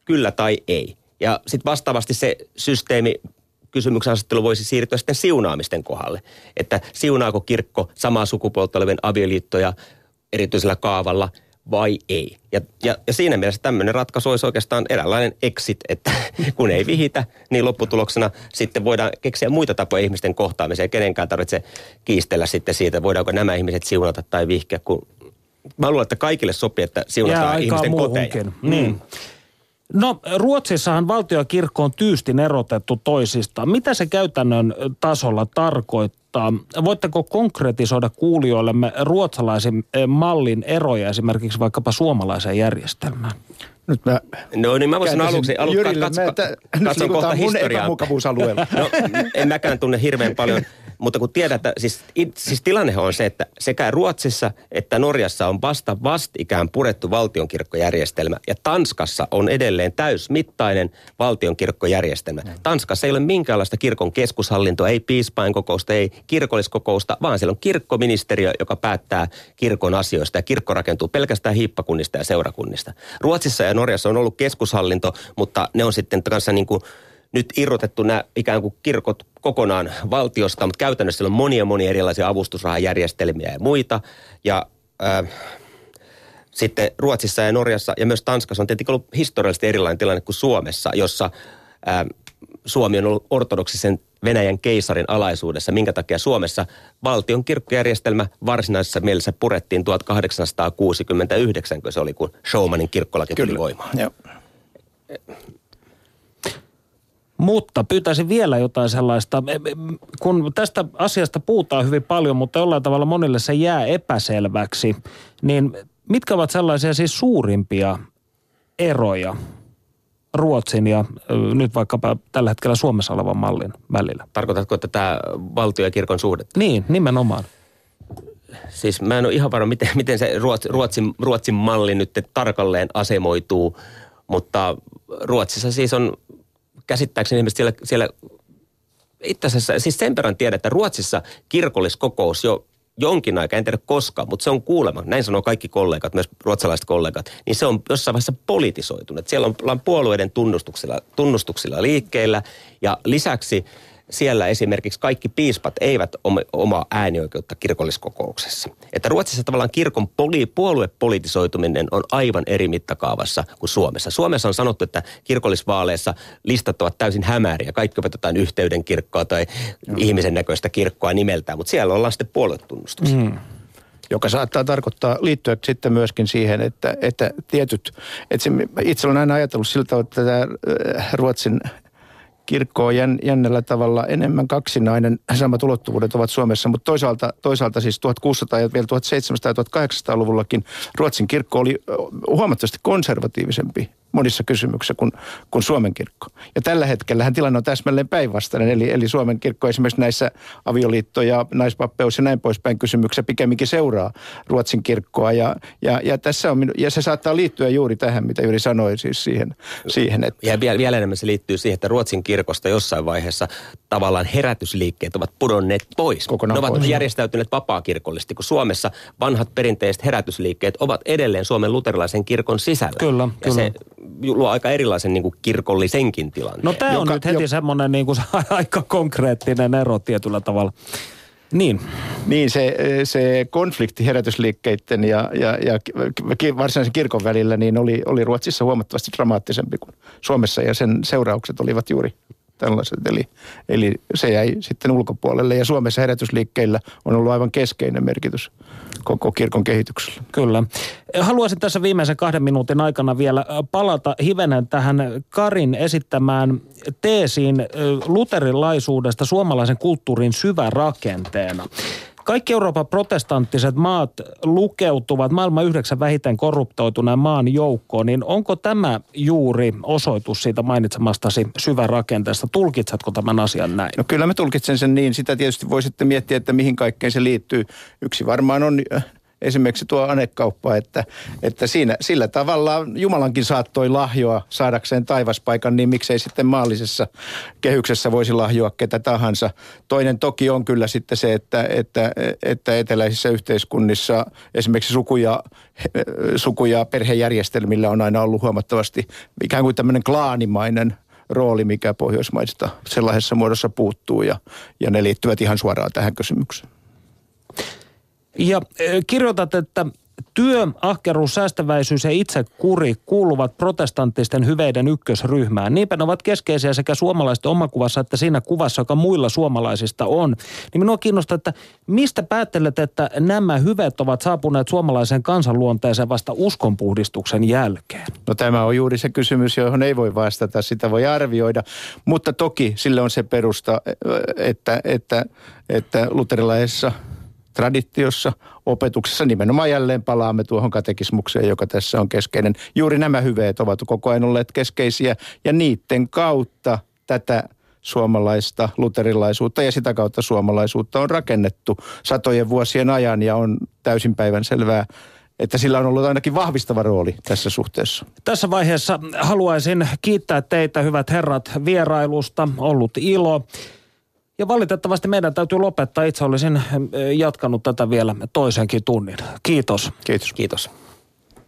kyllä tai ei. Ja sitten vastaavasti se systeemi, kysymyksen asettelu voisi siirtyä sitten siunaamisten kohdalle. Että siunaako kirkko samaa sukupuolta olevien avioliittoja erityisellä kaavalla vai ei. Ja, ja, ja siinä mielessä tämmöinen ratkaisu olisi oikeastaan eräänlainen exit, että kun ei vihitä, niin lopputuloksena sitten voidaan keksiä muita tapoja ihmisten kohtaamiseen. Kenenkään tarvitse kiistellä sitten siitä, voidaanko nämä ihmiset siunata tai vihkeä. Kun mä luulen, että kaikille sopii, että siunataan ihmisten koteja. Niin. No Ruotsissahan valtio ja kirkko on tyystin erotettu toisistaan. Mitä se käytännön tasolla tarkoittaa? Voitteko konkretisoida kuulijoillemme ruotsalaisen mallin eroja esimerkiksi vaikkapa suomalaiseen järjestelmään? Nyt mä No niin mä voisin aluksi aluttaa katsoa katso, kohta historiaa. No en mäkään tunne hirveän paljon, mutta kun tiedät, että siis, siis tilannehan on se, että sekä Ruotsissa että Norjassa on vasta vastikään purettu valtionkirkkojärjestelmä ja Tanskassa on edelleen täysmittainen valtionkirkkojärjestelmä. Mm. Tanskassa ei ole minkäänlaista kirkon keskushallintoa, ei piispainkokousta, ei kirkolliskokousta, vaan siellä on kirkkoministeriö, joka päättää kirkon asioista ja kirkko rakentuu pelkästään hiippakunnista ja seurakunnista. Ruotsissa ja Norjassa on ollut keskushallinto, mutta ne on sitten kanssa niin kuin nyt irrotettu nämä ikään kuin kirkot kokonaan valtiosta, mutta käytännössä siellä on monia monia erilaisia avustusrahajärjestelmiä ja muita. Ja äh, sitten Ruotsissa ja Norjassa ja myös Tanskassa on tietenkin ollut historiallisesti erilainen tilanne kuin Suomessa, jossa äh, Suomi on ollut ortodoksisen Venäjän keisarin alaisuudessa, minkä takia Suomessa valtion kirkkojärjestelmä varsinaisessa mielessä purettiin tuhatkahdeksansataakuusikymmentäyhdeksän, kun se oli, kun Schaumanin kirkkolaki tuli voimaan. Joo. Mutta pyytäisin vielä jotain sellaista, kun tästä asiasta puhutaan hyvin paljon, mutta jollain tavalla monille se jää epäselväksi, niin mitkä ovat sellaisia siis suurimpia eroja Ruotsin ja nyt vaikkapa tällä hetkellä Suomessa olevan mallin välillä? Tarkoitatko tätä valtio- ja kirkon suhdetta? Niin, nimenomaan. Siis mä en ole ihan varma, miten, miten se Ruotsin, Ruotsin malli nyt tarkalleen asemoituu, mutta Ruotsissa siis on käsittääkseni ihmiset siellä, siellä itse asiassa, siis sen verran tiedän, että Ruotsissa kirkolliskokous jo jonkin aikaa, en tiedä koskaan, mutta se on kuulemma, näin sanoo kaikki kollegat, myös ruotsalaiset kollegat, niin se on jossain vaiheessa politisoitunut. Siellä on puolueiden tunnustuksilla, tunnustuksilla liikkeellä ja lisäksi siellä esimerkiksi kaikki piispat eivät omaa äänioikeutta kirkolliskokouksessa. Että Ruotsissa tavallaan kirkon poli, puoluepolitisoituminen on aivan eri mittakaavassa kuin Suomessa. Suomessa on sanottu, että kirkollisvaaleissa listat ovat täysin hämäriä. Kaikki ovat jotain yhteyden kirkkoa tai no. ihmisen näköistä kirkkoa nimeltään, mutta siellä ollaan sitten puoluetunnustuksessa. Mm. Joka saattaa tarkoittaa liittyä sitten myöskin siihen, että, että tietyt, että itse olen aina ajatellut sillä tavalla, että tämä Ruotsin kirkko on jännällä tavalla enemmän kaksinainen. Samat ulottuvuudet ovat Suomessa, mutta toisaalta, toisaalta siis tuhatkuusisataa ja vielä tuhatseitsemänsataa ja tuhatkahdeksansataaluvullakin Ruotsin kirkko oli huomattavasti konservatiivisempi monissa kysymyksissä kuin, kuin Suomen kirkko. Ja tällä hetkellähän tilanne on täsmälleen päinvastainen, eli, eli Suomen kirkko esimerkiksi näissä avioliitto- ja naispappeus- ja näin poispäin kysymyksissä pikemminkin seuraa Ruotsin kirkkoa. Ja, ja, ja, tässä on, ja se saattaa liittyä juuri tähän, mitä Jyri sanoi siis siihen. siihen että ja vielä, vielä enemmän se liittyy siihen, että Ruotsin kirkosta jossain vaiheessa tavallaan herätysliikkeet ovat pudonneet pois. Kokonaan ne ovat pois. Järjestäytyneet vapaakirkollisesti, kun Suomessa vanhat perinteiset herätysliikkeet ovat edelleen Suomen luterilaisen kirkon sisällä. Kyllä, ja kyllä. Se luo aika erilaisen niin kuin kirkollisenkin tilanne. No tämä on joka, nyt heti jo semmoinen niin kuin aika konkreettinen ero tietyllä tavalla. Niin. Niin, se, se konflikti herätysliikkeiden ja, ja, ja varsinaisen kirkon välillä niin oli, oli Ruotsissa huomattavasti dramaattisempi kuin Suomessa ja sen seuraukset olivat juuri tällaiset. Eli, eli se jäi sitten ulkopuolelle ja Suomessa herätysliikkeillä on ollut aivan keskeinen merkitys koko kirkon kehityksellä. Kyllä. Haluaisin tässä viimeisen kahden minuutin aikana vielä palata hivenen tähän Karin esittämään teesiin luterilaisuudesta suomalaisen kulttuurin syvärakenteena. Kaikki Euroopan protestanttiset maat lukeutuvat maailman yhdeksän vähiten korruptoituneen maan joukkoon, niin onko tämä juuri osoitus siitä mainitsemastasi syvärakenteesta? Tulkitsetko tämän asian näin? No kyllä mä tulkitsen sen niin. Sitä tietysti voi sitten miettiä, että mihin kaikkeen se liittyy. Yksi varmaan on esimerkiksi tuo anekauppa, että, että siinä, sillä tavalla Jumalankin saattoi lahjoa saadakseen taivaspaikan, niin miksei sitten maallisessa kehyksessä voisi lahjoa ketä tahansa. Toinen toki on kyllä sitten se, että, että, että eteläisissä yhteiskunnissa esimerkiksi suku- ja, suku- ja perhejärjestelmillä on aina ollut huomattavasti ikään kuin tämmöinen klaanimainen rooli, mikä Pohjoismaista sellaisessa muodossa puuttuu ja, ja ne liittyvät ihan suoraan tähän kysymykseen. Ja kirjoitat, että työ, ahkeruus, säästäväisyys ja itsekuri kuuluvat protestanttisten hyveiden ykkösryhmään. Niinpä ne ovat keskeisiä sekä suomalaisten omakuvassa että siinä kuvassa, joka muilla suomalaisista on. Niin minua kiinnostaa, että mistä päättelet, että nämä hyveet ovat saapuneet suomalaiseen kansanluonteeseen vasta uskonpuhdistuksen jälkeen? No tämä on juuri se kysymys, johon ei voi vastata, sitä voi arvioida. Mutta toki sille on se perusta, että, että, että luterilaisessa traditiossa, opetuksessa nimenomaan jälleen palaamme tuohon katekismukseen, joka tässä on keskeinen. Juuri nämä hyveet ovat koko ajan olleet keskeisiä ja niiden kautta tätä suomalaista luterilaisuutta ja sitä kautta suomalaisuutta on rakennettu satojen vuosien ajan ja on täysin päivänselvää, että sillä on ollut ainakin vahvistava rooli tässä suhteessa. Tässä vaiheessa haluaisin kiittää teitä, hyvät herrat, vierailusta. Ollut ilo. Ja valitettavasti meidän täytyy lopettaa. Itse olisin jatkanut tätä vielä toisenkin tunnin. Kiitos. Kiitos. Kiitos.